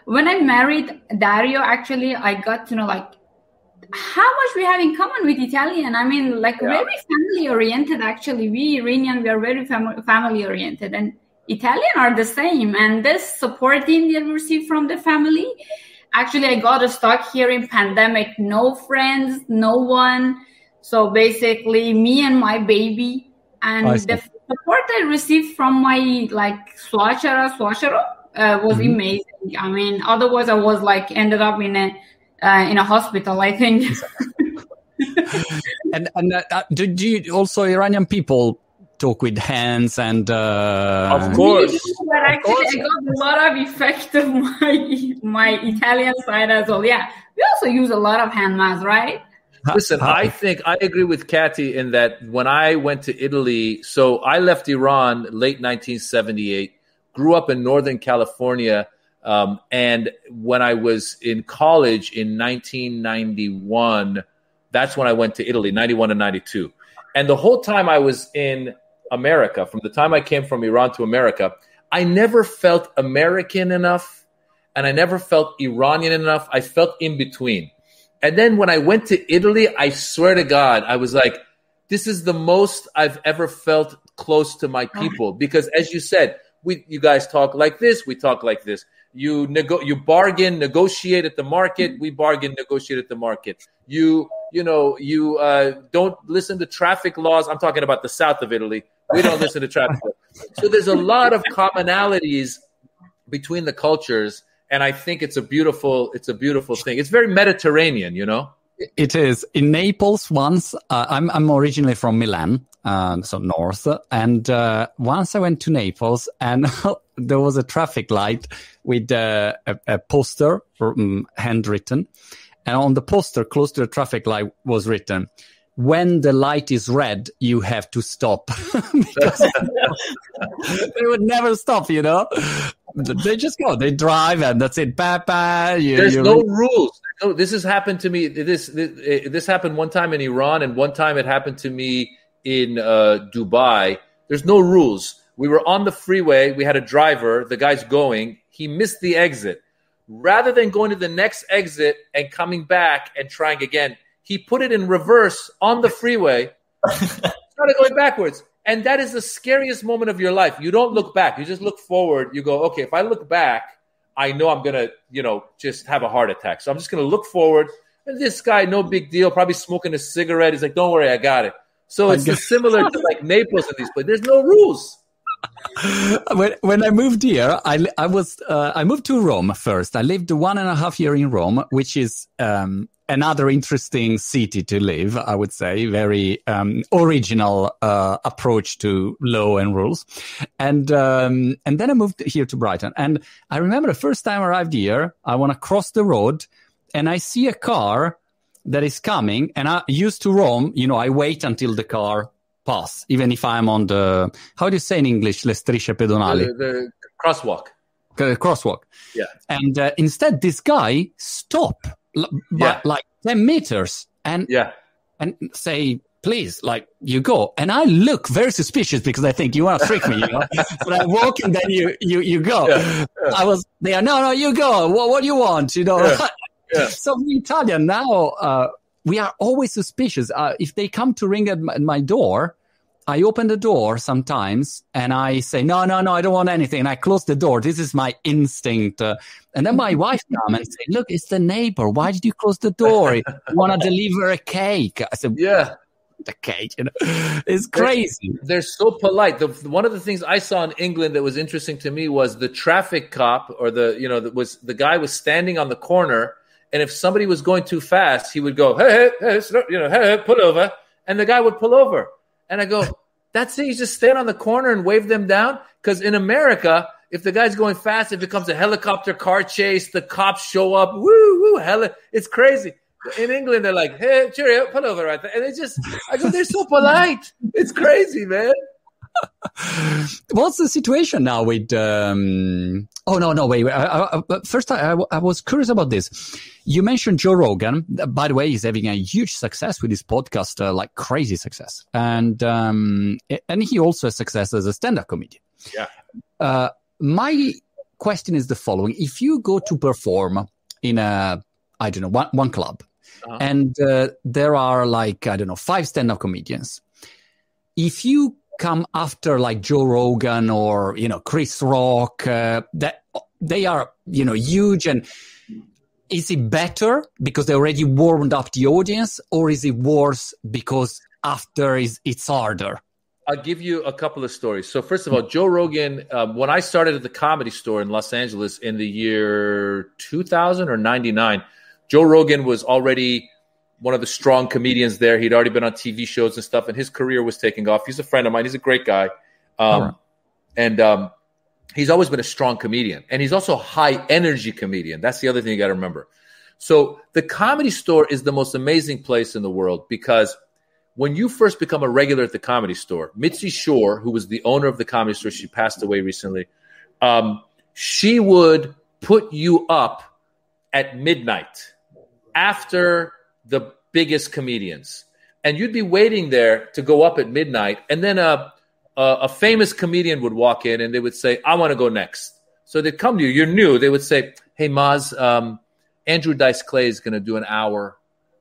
When I married Dario, actually, I got to know how much we have in common with Italian. I mean, very family oriented. Actually, we Iranian, we are very family oriented, and Italian are the same. And this supporting that we receive from the family. Actually, I got stuck here in pandemic, no friends, no one. So basically me and my baby, and the support I received from my swachero was amazing. I mean, otherwise I was ended up in a hospital, I think. And do you also Iranian people talk with hands and of course. But actually, of course. I got a lot of effect of my Italian side as well. Yeah, we also use a lot of hand mass, right? Listen, I think I agree with Kathy in that when I went to Italy, so I left Iran late 1978, grew up in Northern California, and when I was in college in 1991, that's when I went to Italy, 91 and 92. And the whole time I was in America, from the time I came from Iran to America, I never felt American enough, and I never felt Iranian enough. I felt in between. And then when I went to Italy, I swear to God, I was like, this is the most I've ever felt close to my people. Because as you said, you guys talk like this, we talk like this. You bargain, negotiate at the market. We bargain, negotiate at the market. You don't listen to traffic laws. I'm talking about the south of Italy. We don't listen to traffic laws. So there's a lot of commonalities between the cultures, and I think it's a beautiful thing. It's very Mediterranean, you know. It is. In Naples once, I'm originally from Milan, so north, and once I went to Naples and there was a traffic light with a poster, handwritten, and on the poster close to the traffic light was written, when the light is red, you have to stop. Because they would never stop, you know. They just go. They drive, and that's it. Papa, there's no rules. No, this has happened to me. This happened one time in Iran, and one time it happened to me in Dubai. There's no rules. We were on the freeway. We had a driver. The guy's going. He missed the exit. Rather than going to the next exit and coming back and trying again, he put it in reverse on the freeway. Started going backwards. And that is the scariest moment of your life. You don't look back. You just look forward. You go, okay, if I look back, I know I'm going to, just have a heart attack. So I'm just going to look forward. And this guy, no big deal, probably smoking a cigarette. He's like, don't worry, I got it. So it's similar to Naples in these places. There's no rules. When I moved here, I moved to Rome first. I lived 1.5 years in Rome, which is another interesting city to live, I would say, very original approach to law and rules. And then I moved here to Brighton. And I remember the first time I arrived here, I want to cross the road and I see a car that is coming. And I used to roam, you know, I wait until the car pass, even if I'm on the, how do you say in English, le strisce pedonali? The crosswalk. The crosswalk. Yeah. And instead, this guy stopped. Like 10 meters and say, please, like, you go. And I look very suspicious because I think you want to trick me, you know? But I walk and then you go. Yeah. Yeah. I was there, no, you go. What do you want? You know? Yeah. Yeah. So in Italia now, we are always suspicious. If they come to ring at my door, I open the door sometimes and I say, no, I don't want anything. And I close the door. This is my instinct. And then my wife comes and says, look, it's the neighbor. Why did you close the door? You want to deliver a cake? I said, yeah, the cake. You know? It's crazy. They're so polite. One of the things I saw in England that was interesting to me was the traffic cop or the guy was standing on the corner. And if somebody was going too fast, he would go, hey, pull over. And the guy would pull over. And I go, that's it. You just stand on the corner and wave them down. Because in America, if the guy's going fast, it becomes a helicopter car chase. The cops show up. Woo, it's crazy. In England, they're like, hey, cheerio, pull over right there. And I go, they're so polite. It's crazy, man. What's the situation now with? Wait. First, I was curious about this. You mentioned Joe Rogan. By the way, he's having a huge success with his podcast, like crazy success, and he also has success as a stand-up comedian. Yeah. My question is the following: if you go to perform in one club, and there are five stand-up comedians, if you come after like Joe Rogan or Chris Rock, that they are huge, and is it better because they already warmed up the audience, or is it worse because after it's harder? I'll give you a couple of stories. So first of all, Joe Rogan, when I started at the Comedy Store in Los Angeles in the year 2000 or 99, Joe Rogan was already one of the strong comedians there. He'd already been on TV shows and stuff, and his career was taking off. He's a friend of mine. He's a great guy. Right. And he's always been a strong comedian. And he's also a high-energy comedian. That's the other thing you got to remember. So the Comedy Store is the most amazing place in the world, because when you first become a regular at the Comedy Store, Mitzi Shore, who was the owner of the Comedy Store, she passed away recently, she would put you up at midnight after the biggest comedians. And you'd be waiting there to go up at midnight. And then a famous comedian would walk in and they would say, I want to go next. So they'd come to you. You're new. They would say, hey, Maz, Andrew Dice Clay is going to do an hour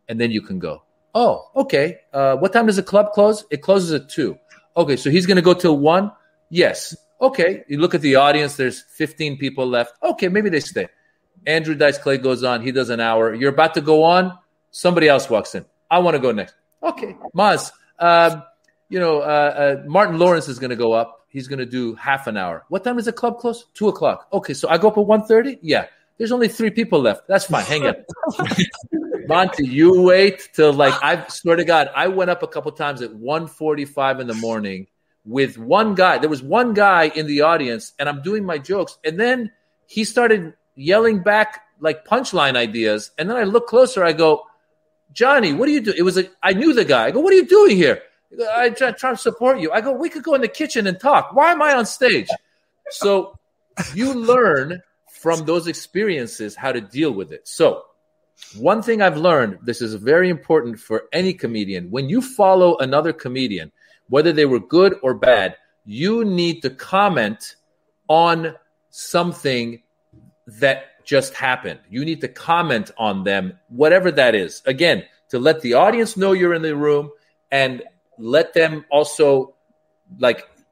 and then you can go. Oh, okay. What time does the club close? It closes at 2:00. Okay, so he's going to go till 1:00? Yes. Okay. You look at the audience. There's 15 people left. Okay, maybe they stay. Andrew Dice Clay goes on. He does an hour. You're about to go on. Somebody else walks in. I want to go next. Okay, Maz, Martin Lawrence is going to go up. He's going to do half an hour. What time is the club close? 2:00. Okay, so I go up at 1:30? Yeah. There's only 3 people left. That's fine. Hang on. Monty, you wait till I swear to God, I went up a couple times at 1:45 in the morning with one guy. There was one guy in the audience, and I'm doing my jokes. And then he started yelling back like punchline ideas. And then I look closer. I go, Johnny, what are you doing? I knew the guy. I go, what are you doing here? I'm trying to support you. I go, we could go in the kitchen and talk. Why am I on stage? So you learn from those experiences how to deal with it. So one thing I've learned, this is very important for any comedian. When you follow another comedian, whether they were good or bad, you need to comment on something that just happened. You need to comment on them, whatever that is. Again, to let the audience know you're in the room and let them also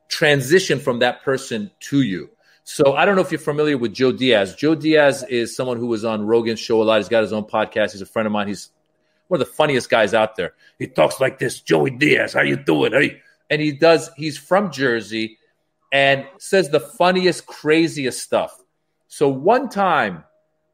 transition from that person to you. So I don't know if you're familiar with Joe Diaz. Joe Diaz is someone who was on Rogan's show a lot. He's got his own podcast. He's a friend of mine. He's one of the funniest guys out there. He talks like this, Joey Diaz, how you doing? Hey. And he's from Jersey and says the funniest, craziest stuff. So one time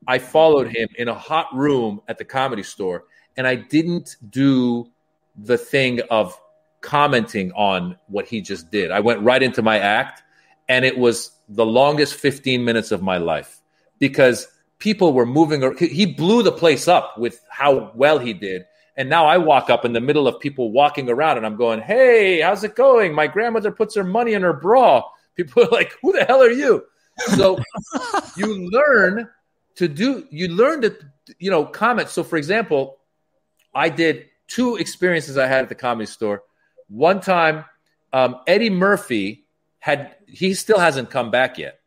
I followed him in a hot room at the Comedy Store, and I didn't do the thing of commenting on what he just did. I went right into my act, and it was the longest 15 minutes of my life because people were moving. He blew the place up with how well he did. And now I walk up in the middle of people walking around, and I'm going, hey, how's it going? My grandmother puts her money in her bra. People are like, who the hell are you? So you learn to do, you learn to, you know, comment. So, for example, I did two experiences I had at the Comedy Store. One time, Eddie Murphy he still hasn't come back yet.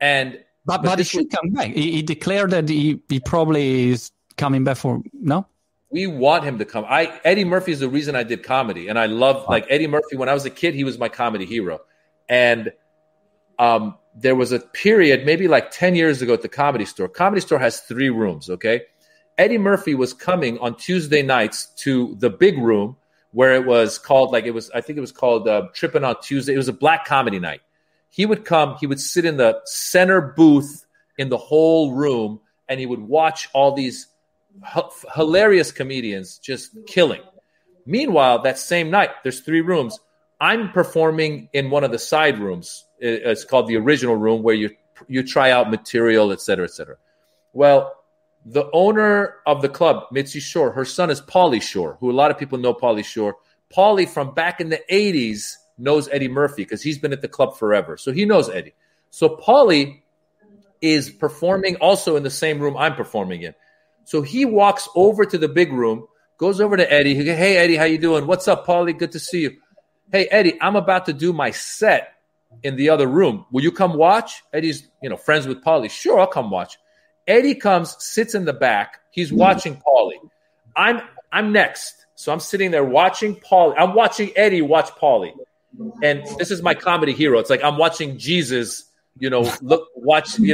But he should come back. He declared that he probably is coming back for, no? We want him to come. Eddie Murphy is the reason I did comedy. And I love, like, Eddie Murphy, when I was a kid, he was my comedy hero. And there was a period, maybe like 10 years ago at the Comedy Store. Comedy Store has three rooms, okay? Eddie Murphy was coming on Tuesday nights to the big room where it was called, I think it was called Trippin' on Tuesday. It was a black comedy night. He would come. He would sit in the center booth in the whole room, and he would watch all these hilarious comedians just killing. Meanwhile, that same night, there's three rooms. I'm performing in one of the side rooms. It's called the original room, where you try out material, et cetera, et cetera. Well, the owner of the club, Mitzi Shore, her son is Paulie Shore, who a lot of people know Paulie Shore. Paulie from back in the 80s knows Eddie Murphy because he's been at the club forever. So he knows Eddie. So Paulie is performing also in the same room I'm performing in. So he walks over to the big room, goes over to Eddie. He goes, hey, Eddie, how you doing? What's up, Paulie? Good to see you. Hey, Eddie, I'm about to do my set in the other room. Will you come watch? Eddie's, friends with Paulie. Sure, I'll come watch. Eddie comes, sits in the back. He's watching Paulie. I'm next. So I'm sitting there watching Paulie. I'm watching Eddie watch Paulie. And this is my comedy hero. It's like I'm watching Jesus, watching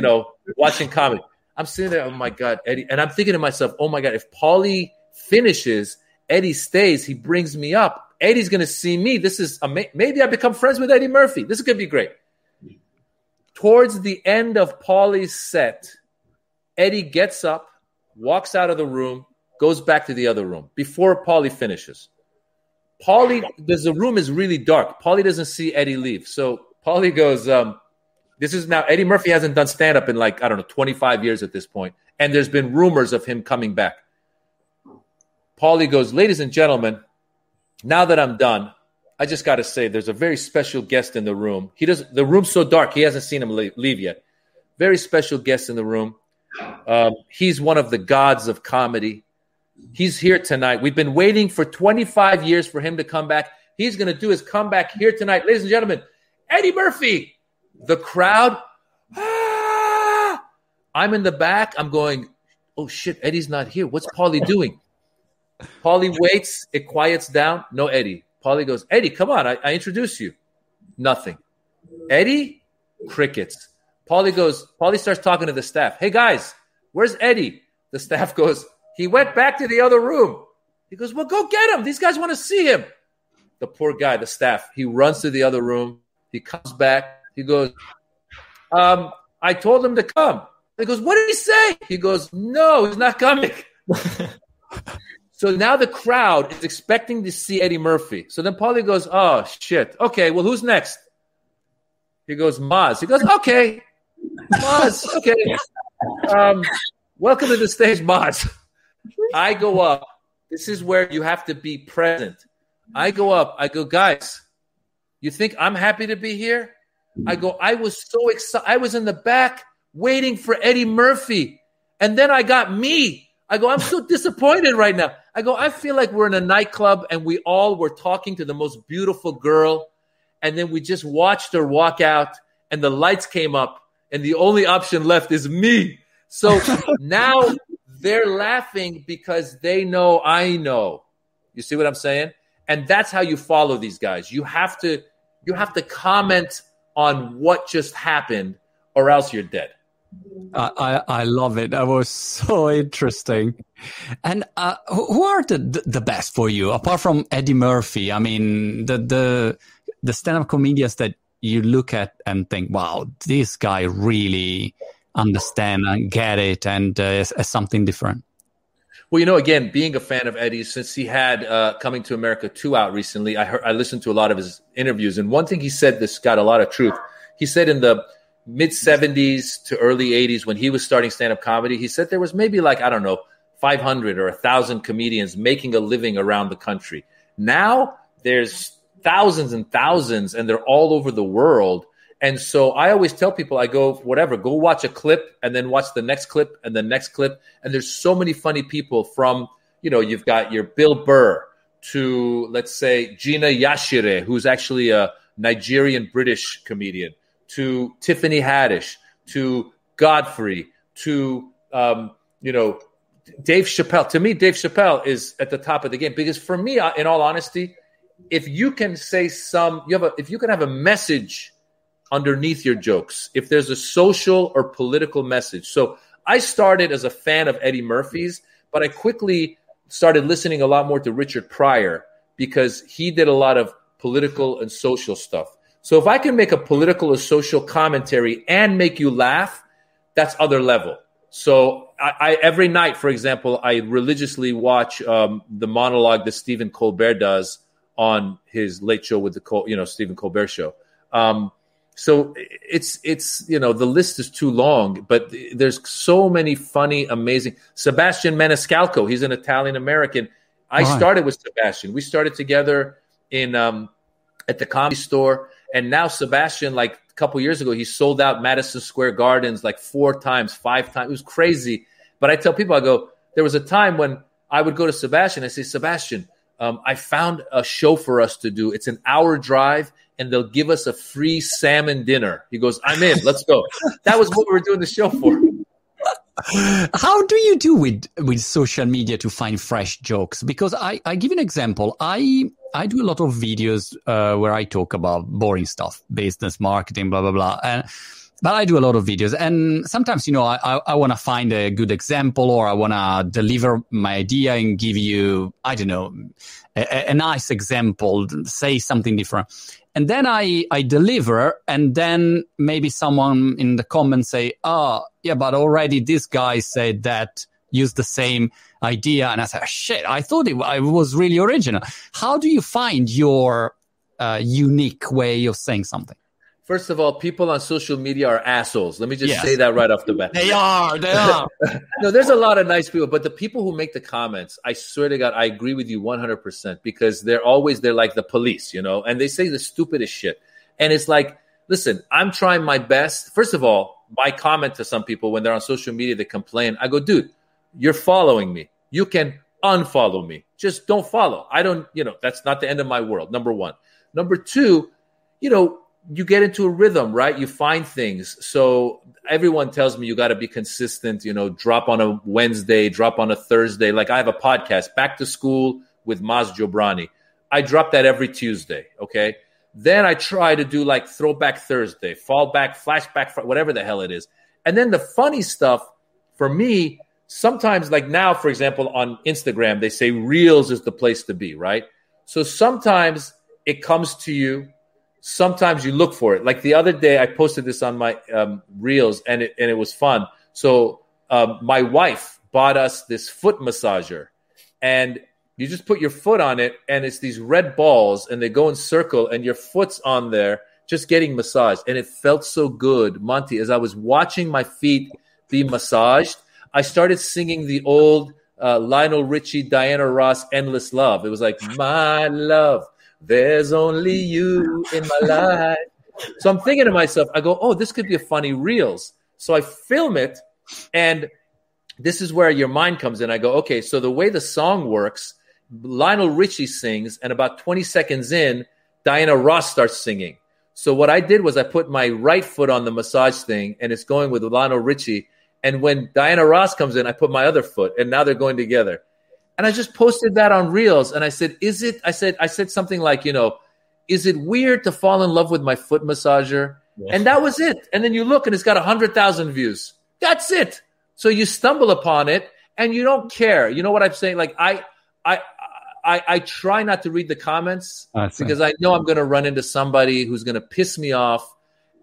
comedy. I'm sitting there, oh, my God, Eddie. And I'm thinking to myself, oh, my God, if Paulie finishes, Eddie stays, he brings me up. Eddie's going to see me. This is amazing. Maybe I become friends with Eddie Murphy. This is going to be great. Towards the end of Paulie's set, Eddie gets up, walks out of the room, goes back to the other room before Paulie finishes. Paulie, the room is really dark. Paulie doesn't see Eddie leave. So Paulie goes, this is now, Eddie Murphy hasn't done stand-up in 25 years at this point. And there's been rumors of him coming back. Paulie goes, ladies and gentlemen, now that I'm done, I just got to say there's a very special guest in the room. The room's so dark, he hasn't seen him leave yet. Very special guest in the room. He's one of the gods of comedy. He's here tonight. We've been waiting for 25 years for him to come back. He's going to do his comeback here tonight. Ladies and gentlemen, Eddie Murphy. The crowd, I'm in the back. I'm going, oh, shit, Eddie's not here. What's Paulie doing? Paulie waits. It quiets down. No Eddie. Paulie goes, Eddie, come on. I introduce you. Nothing. Eddie? Crickets. Paulie starts talking to the staff. Hey, guys, where's Eddie? The staff goes, he went back to the other room. He goes, well, go get him. These guys want to see him. The poor guy, the staff, he runs to the other room. He comes back. He goes, I told him to come. He goes, what did he say? He goes, no, he's not coming. So now the crowd is expecting to see Eddie Murphy. So then Paulie goes, oh, shit. Okay, well, who's next? He goes, Maz. He goes, okay. Maz, okay. Welcome to the stage, Maz. I go up. This is where you have to be present. I go up. I go, guys, you think I'm happy to be here? I go, I was so excited. I was in the back waiting for Eddie Murphy. And then I got me. I go, I'm so disappointed right now. I go, I feel like we're in a nightclub and we all were talking to the most beautiful girl. And then we just watched her walk out and the lights came up. And the only option left is me. So now they're laughing because they know I know. You see what I'm saying? And that's how you follow these guys. You have to comment on what just happened, or else you're dead. I love it. That was so interesting. And who are the best for you, apart from Eddie Murphy? I mean, the stand-up comedians that you look at and think, wow, this guy really, understand and get it and as something different. Well, you know, again, being a fan of Eddie's, since he had Coming to America 2 out recently, I listened to a lot of his interviews. And one thing he said, this got a lot of truth. He said in the mid-70s to early 80s, when he was starting stand-up comedy, he said there was maybe like, I don't know, 500 or 1,000 comedians making a living around the country. Now there's thousands and thousands, and they're all over the world. And so I always tell people, I go, whatever, go watch a clip and then watch the next clip and the next clip. And there's so many funny people from, you know, you've got your Bill Burr to, let's say, Gina Yashire, who's actually a Nigerian-British comedian, to Tiffany Haddish, to Godfrey, to, you know, Dave Chappelle. To me, Dave Chappelle is at the top of the game because for me, in all honesty, if you can say if you can have a message underneath your jokes, if there's a social or political message. So I started as a fan of Eddie Murphy's, but I quickly started listening a lot more to Richard Pryor because he did a lot of political and social stuff. So if I can make a political or social commentary and make you laugh, that's other level. So I every night, for example, I religiously watch the monologue that Stephen Colbert does on his Late Show with Stephen Colbert Show. So it's the list is too long, but there's so many funny, amazing. Sebastian Maniscalco, he's an Italian-American. I started with Sebastian. We started together in at the Comedy Store, and now Sebastian, like a couple years ago, he sold out Madison Square Gardens like 4 times, 5 times. It was crazy. But I tell people, I go, there was a time when I would go to Sebastian. I say, Sebastian, I found a show for us to do. It's an hour drive. And they'll give us a free salmon dinner. He goes, I'm in. Let's go. That was what we were doing the show for. How do you do with social media to find fresh jokes? Because I give an example. I do a lot of videos where I talk about boring stuff, business, marketing, blah, blah, blah. But I do a lot of videos. And sometimes, I want to find a good example, or I want to deliver my idea and give you, I don't know, a nice example, say something different. And then I deliver, and then maybe someone in the comments say, oh, yeah, but already this guy said that, used the same idea. And I said, shit, I thought I was really original. How do you find your unique way of saying something? First of all, people on social media are assholes. Let me just say that right off the bat. They are. No, there's a lot of nice people, but the people who make the comments, I swear to God, I agree with you 100% because they're like the police, and they say the stupidest shit. And it's like, listen, I'm trying my best. First of all, my comment to some people when they're on social media, they complain. I go, dude, you're following me. You can unfollow me. Just don't follow. I don't, that's not the end of my world, number one. Number two, you get into a rhythm, right? You find things. So everyone tells me you got to be consistent, drop on a Wednesday, drop on a Thursday. Like I have a podcast, Back to School with Maz Jobrani. I drop that every Tuesday, okay? Then I try to do like Throwback Thursday, Fallback, Flashback, whatever the hell it is. And then the funny stuff for me, sometimes like now, for example, on Instagram, they say Reels is the place to be, right? So sometimes it comes to you. Sometimes you look for it. Like the other day, I posted this on my Reels, and it was fun. So my wife bought us this foot massager, and you just put your foot on it, and it's these red balls, and they go in circle, and your foot's on there just getting massaged. And it felt so good, Monty. As I was watching my feet be massaged, I started singing the old Lionel Richie, Diana Ross, Endless Love. It was like, my love. There's only you in my life. So I'm thinking to myself, I go, oh, this could be a funny Reels. So I film it, and this is where your mind comes in. I go, okay, so the way the song works, Lionel Richie sings, and about 20 seconds in, Diana Ross starts singing. So what I did was I put my right foot on the massage thing, and it's going with Lionel Richie. And when Diana Ross comes in, I put my other foot, and now they're going together. And I just posted that on Reels, and I said, I said something like, is it weird to fall in love with my foot massager? Yeah. And that was it. And then you look, and it's got 100,000 views. That's it. So you stumble upon it, and you don't care. You know what I'm saying? Like I try not to read the comments because I know I'm going to run into somebody who's going to piss me off,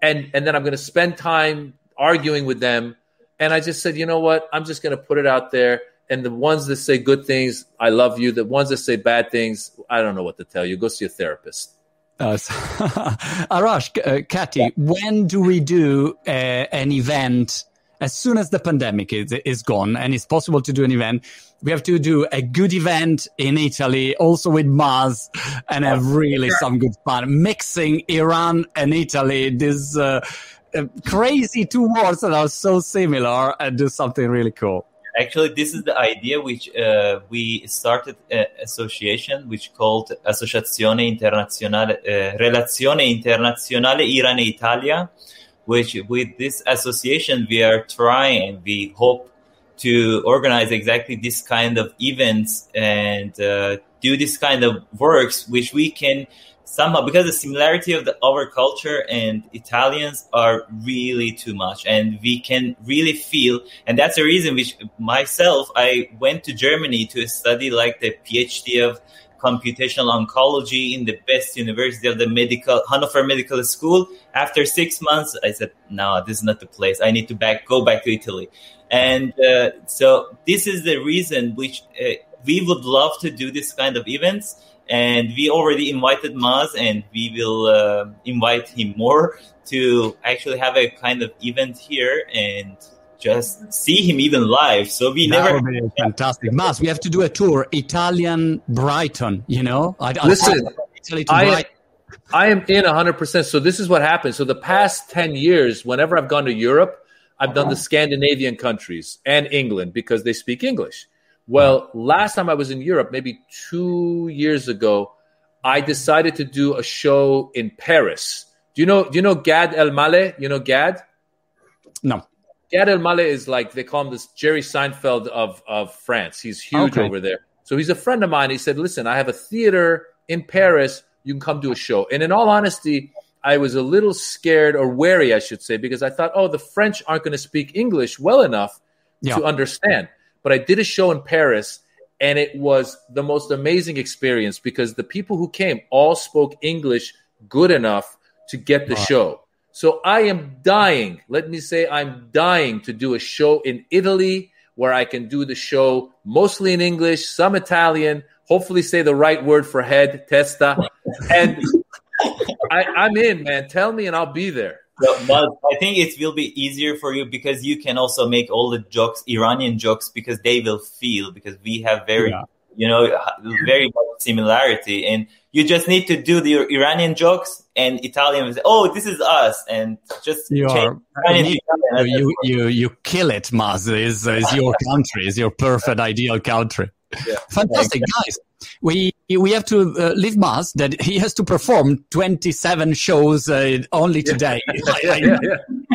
and then I'm going to spend time arguing with them. And I just said, you know what? I'm just going to put it out there. And the ones that say good things, I love you. The ones that say bad things, I don't know what to tell you. Go see a therapist. Arash, Kathy, yeah. When do we do an event? As soon as the pandemic is gone and it's possible to do an event, we have to do a good event in Italy, also with Maz, and have really some good fun. Mixing Iran and Italy, these crazy two wars that are so similar, and do something really cool. Actually, this is the idea which we started an association which called Relazione Internazionale Iran-Italia, which with this association we are trying, we hope to organize exactly this kind of events and do this kind of works, which we can somehow, because the similarity of our culture and Italians are really too much, and we can really feel, and that's the reason which myself, I went to Germany to study like the PhD of computational oncology in the best university of the Hannover Medical School. After 6 months, I said, no, this is not the place. I need to go back to Italy. And so this is the reason which we would love to do this kind of events. And we already invited Maz, and we will invite him more to actually have a kind of event here and just see him even live. So we would be fantastic. Maz, we have to do a tour, Italian Brighton, you know? Listen, I am in 100%. So this is what happened. So the past 10 years, whenever I've gone to Europe, I've done the Scandinavian countries and England because they speak English. Well, last time I was in Europe, maybe 2 years ago, I decided to do a show in Paris. Do you know Gad Elmaleh? You know Gad? No. Gad Elmaleh is like, they call him this Jerry Seinfeld of France. He's huge over there. So he's a friend of mine. He said, listen, I have a theater in Paris. You can come do a show. And in all honesty, I was a little scared, or wary, I should say, because I thought, the French aren't going to speak English well enough to understand. But I did a show in Paris, and it was the most amazing experience because the people who came all spoke English good enough to get the show. So I am dying. Let me say I'm dying to do a show in Italy where I can do the show mostly in English, some Italian, hopefully say the right word for head, testa. And I'm in, man. Tell me and I'll be there. Well, I think it will be easier for you because you can also make all the jokes, Iranian jokes, because they will feel, because we have very similarity. And you just need to do the Iranian jokes, and Italian is, this is us, and just change. You kill it, Maz. Is your country, is your perfect ideal country. Yeah. Fantastic, guys. We have to leave Maz, that he has to perform 27 shows only today.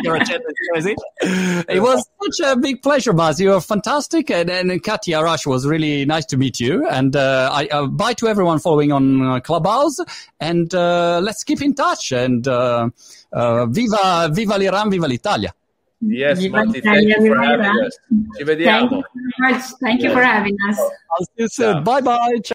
Your agenda is crazy. It was such a big pleasure, Maz. You are fantastic. And Katya, Arash, was really nice to meet you. And I bye to everyone following on Clubhouse. And let's keep in touch. And viva l'Iran, viva l'Italia. Yes, Monty, thank you for having us. Ci vediamo. Thank you for having us. I'll see you soon. Bye-bye.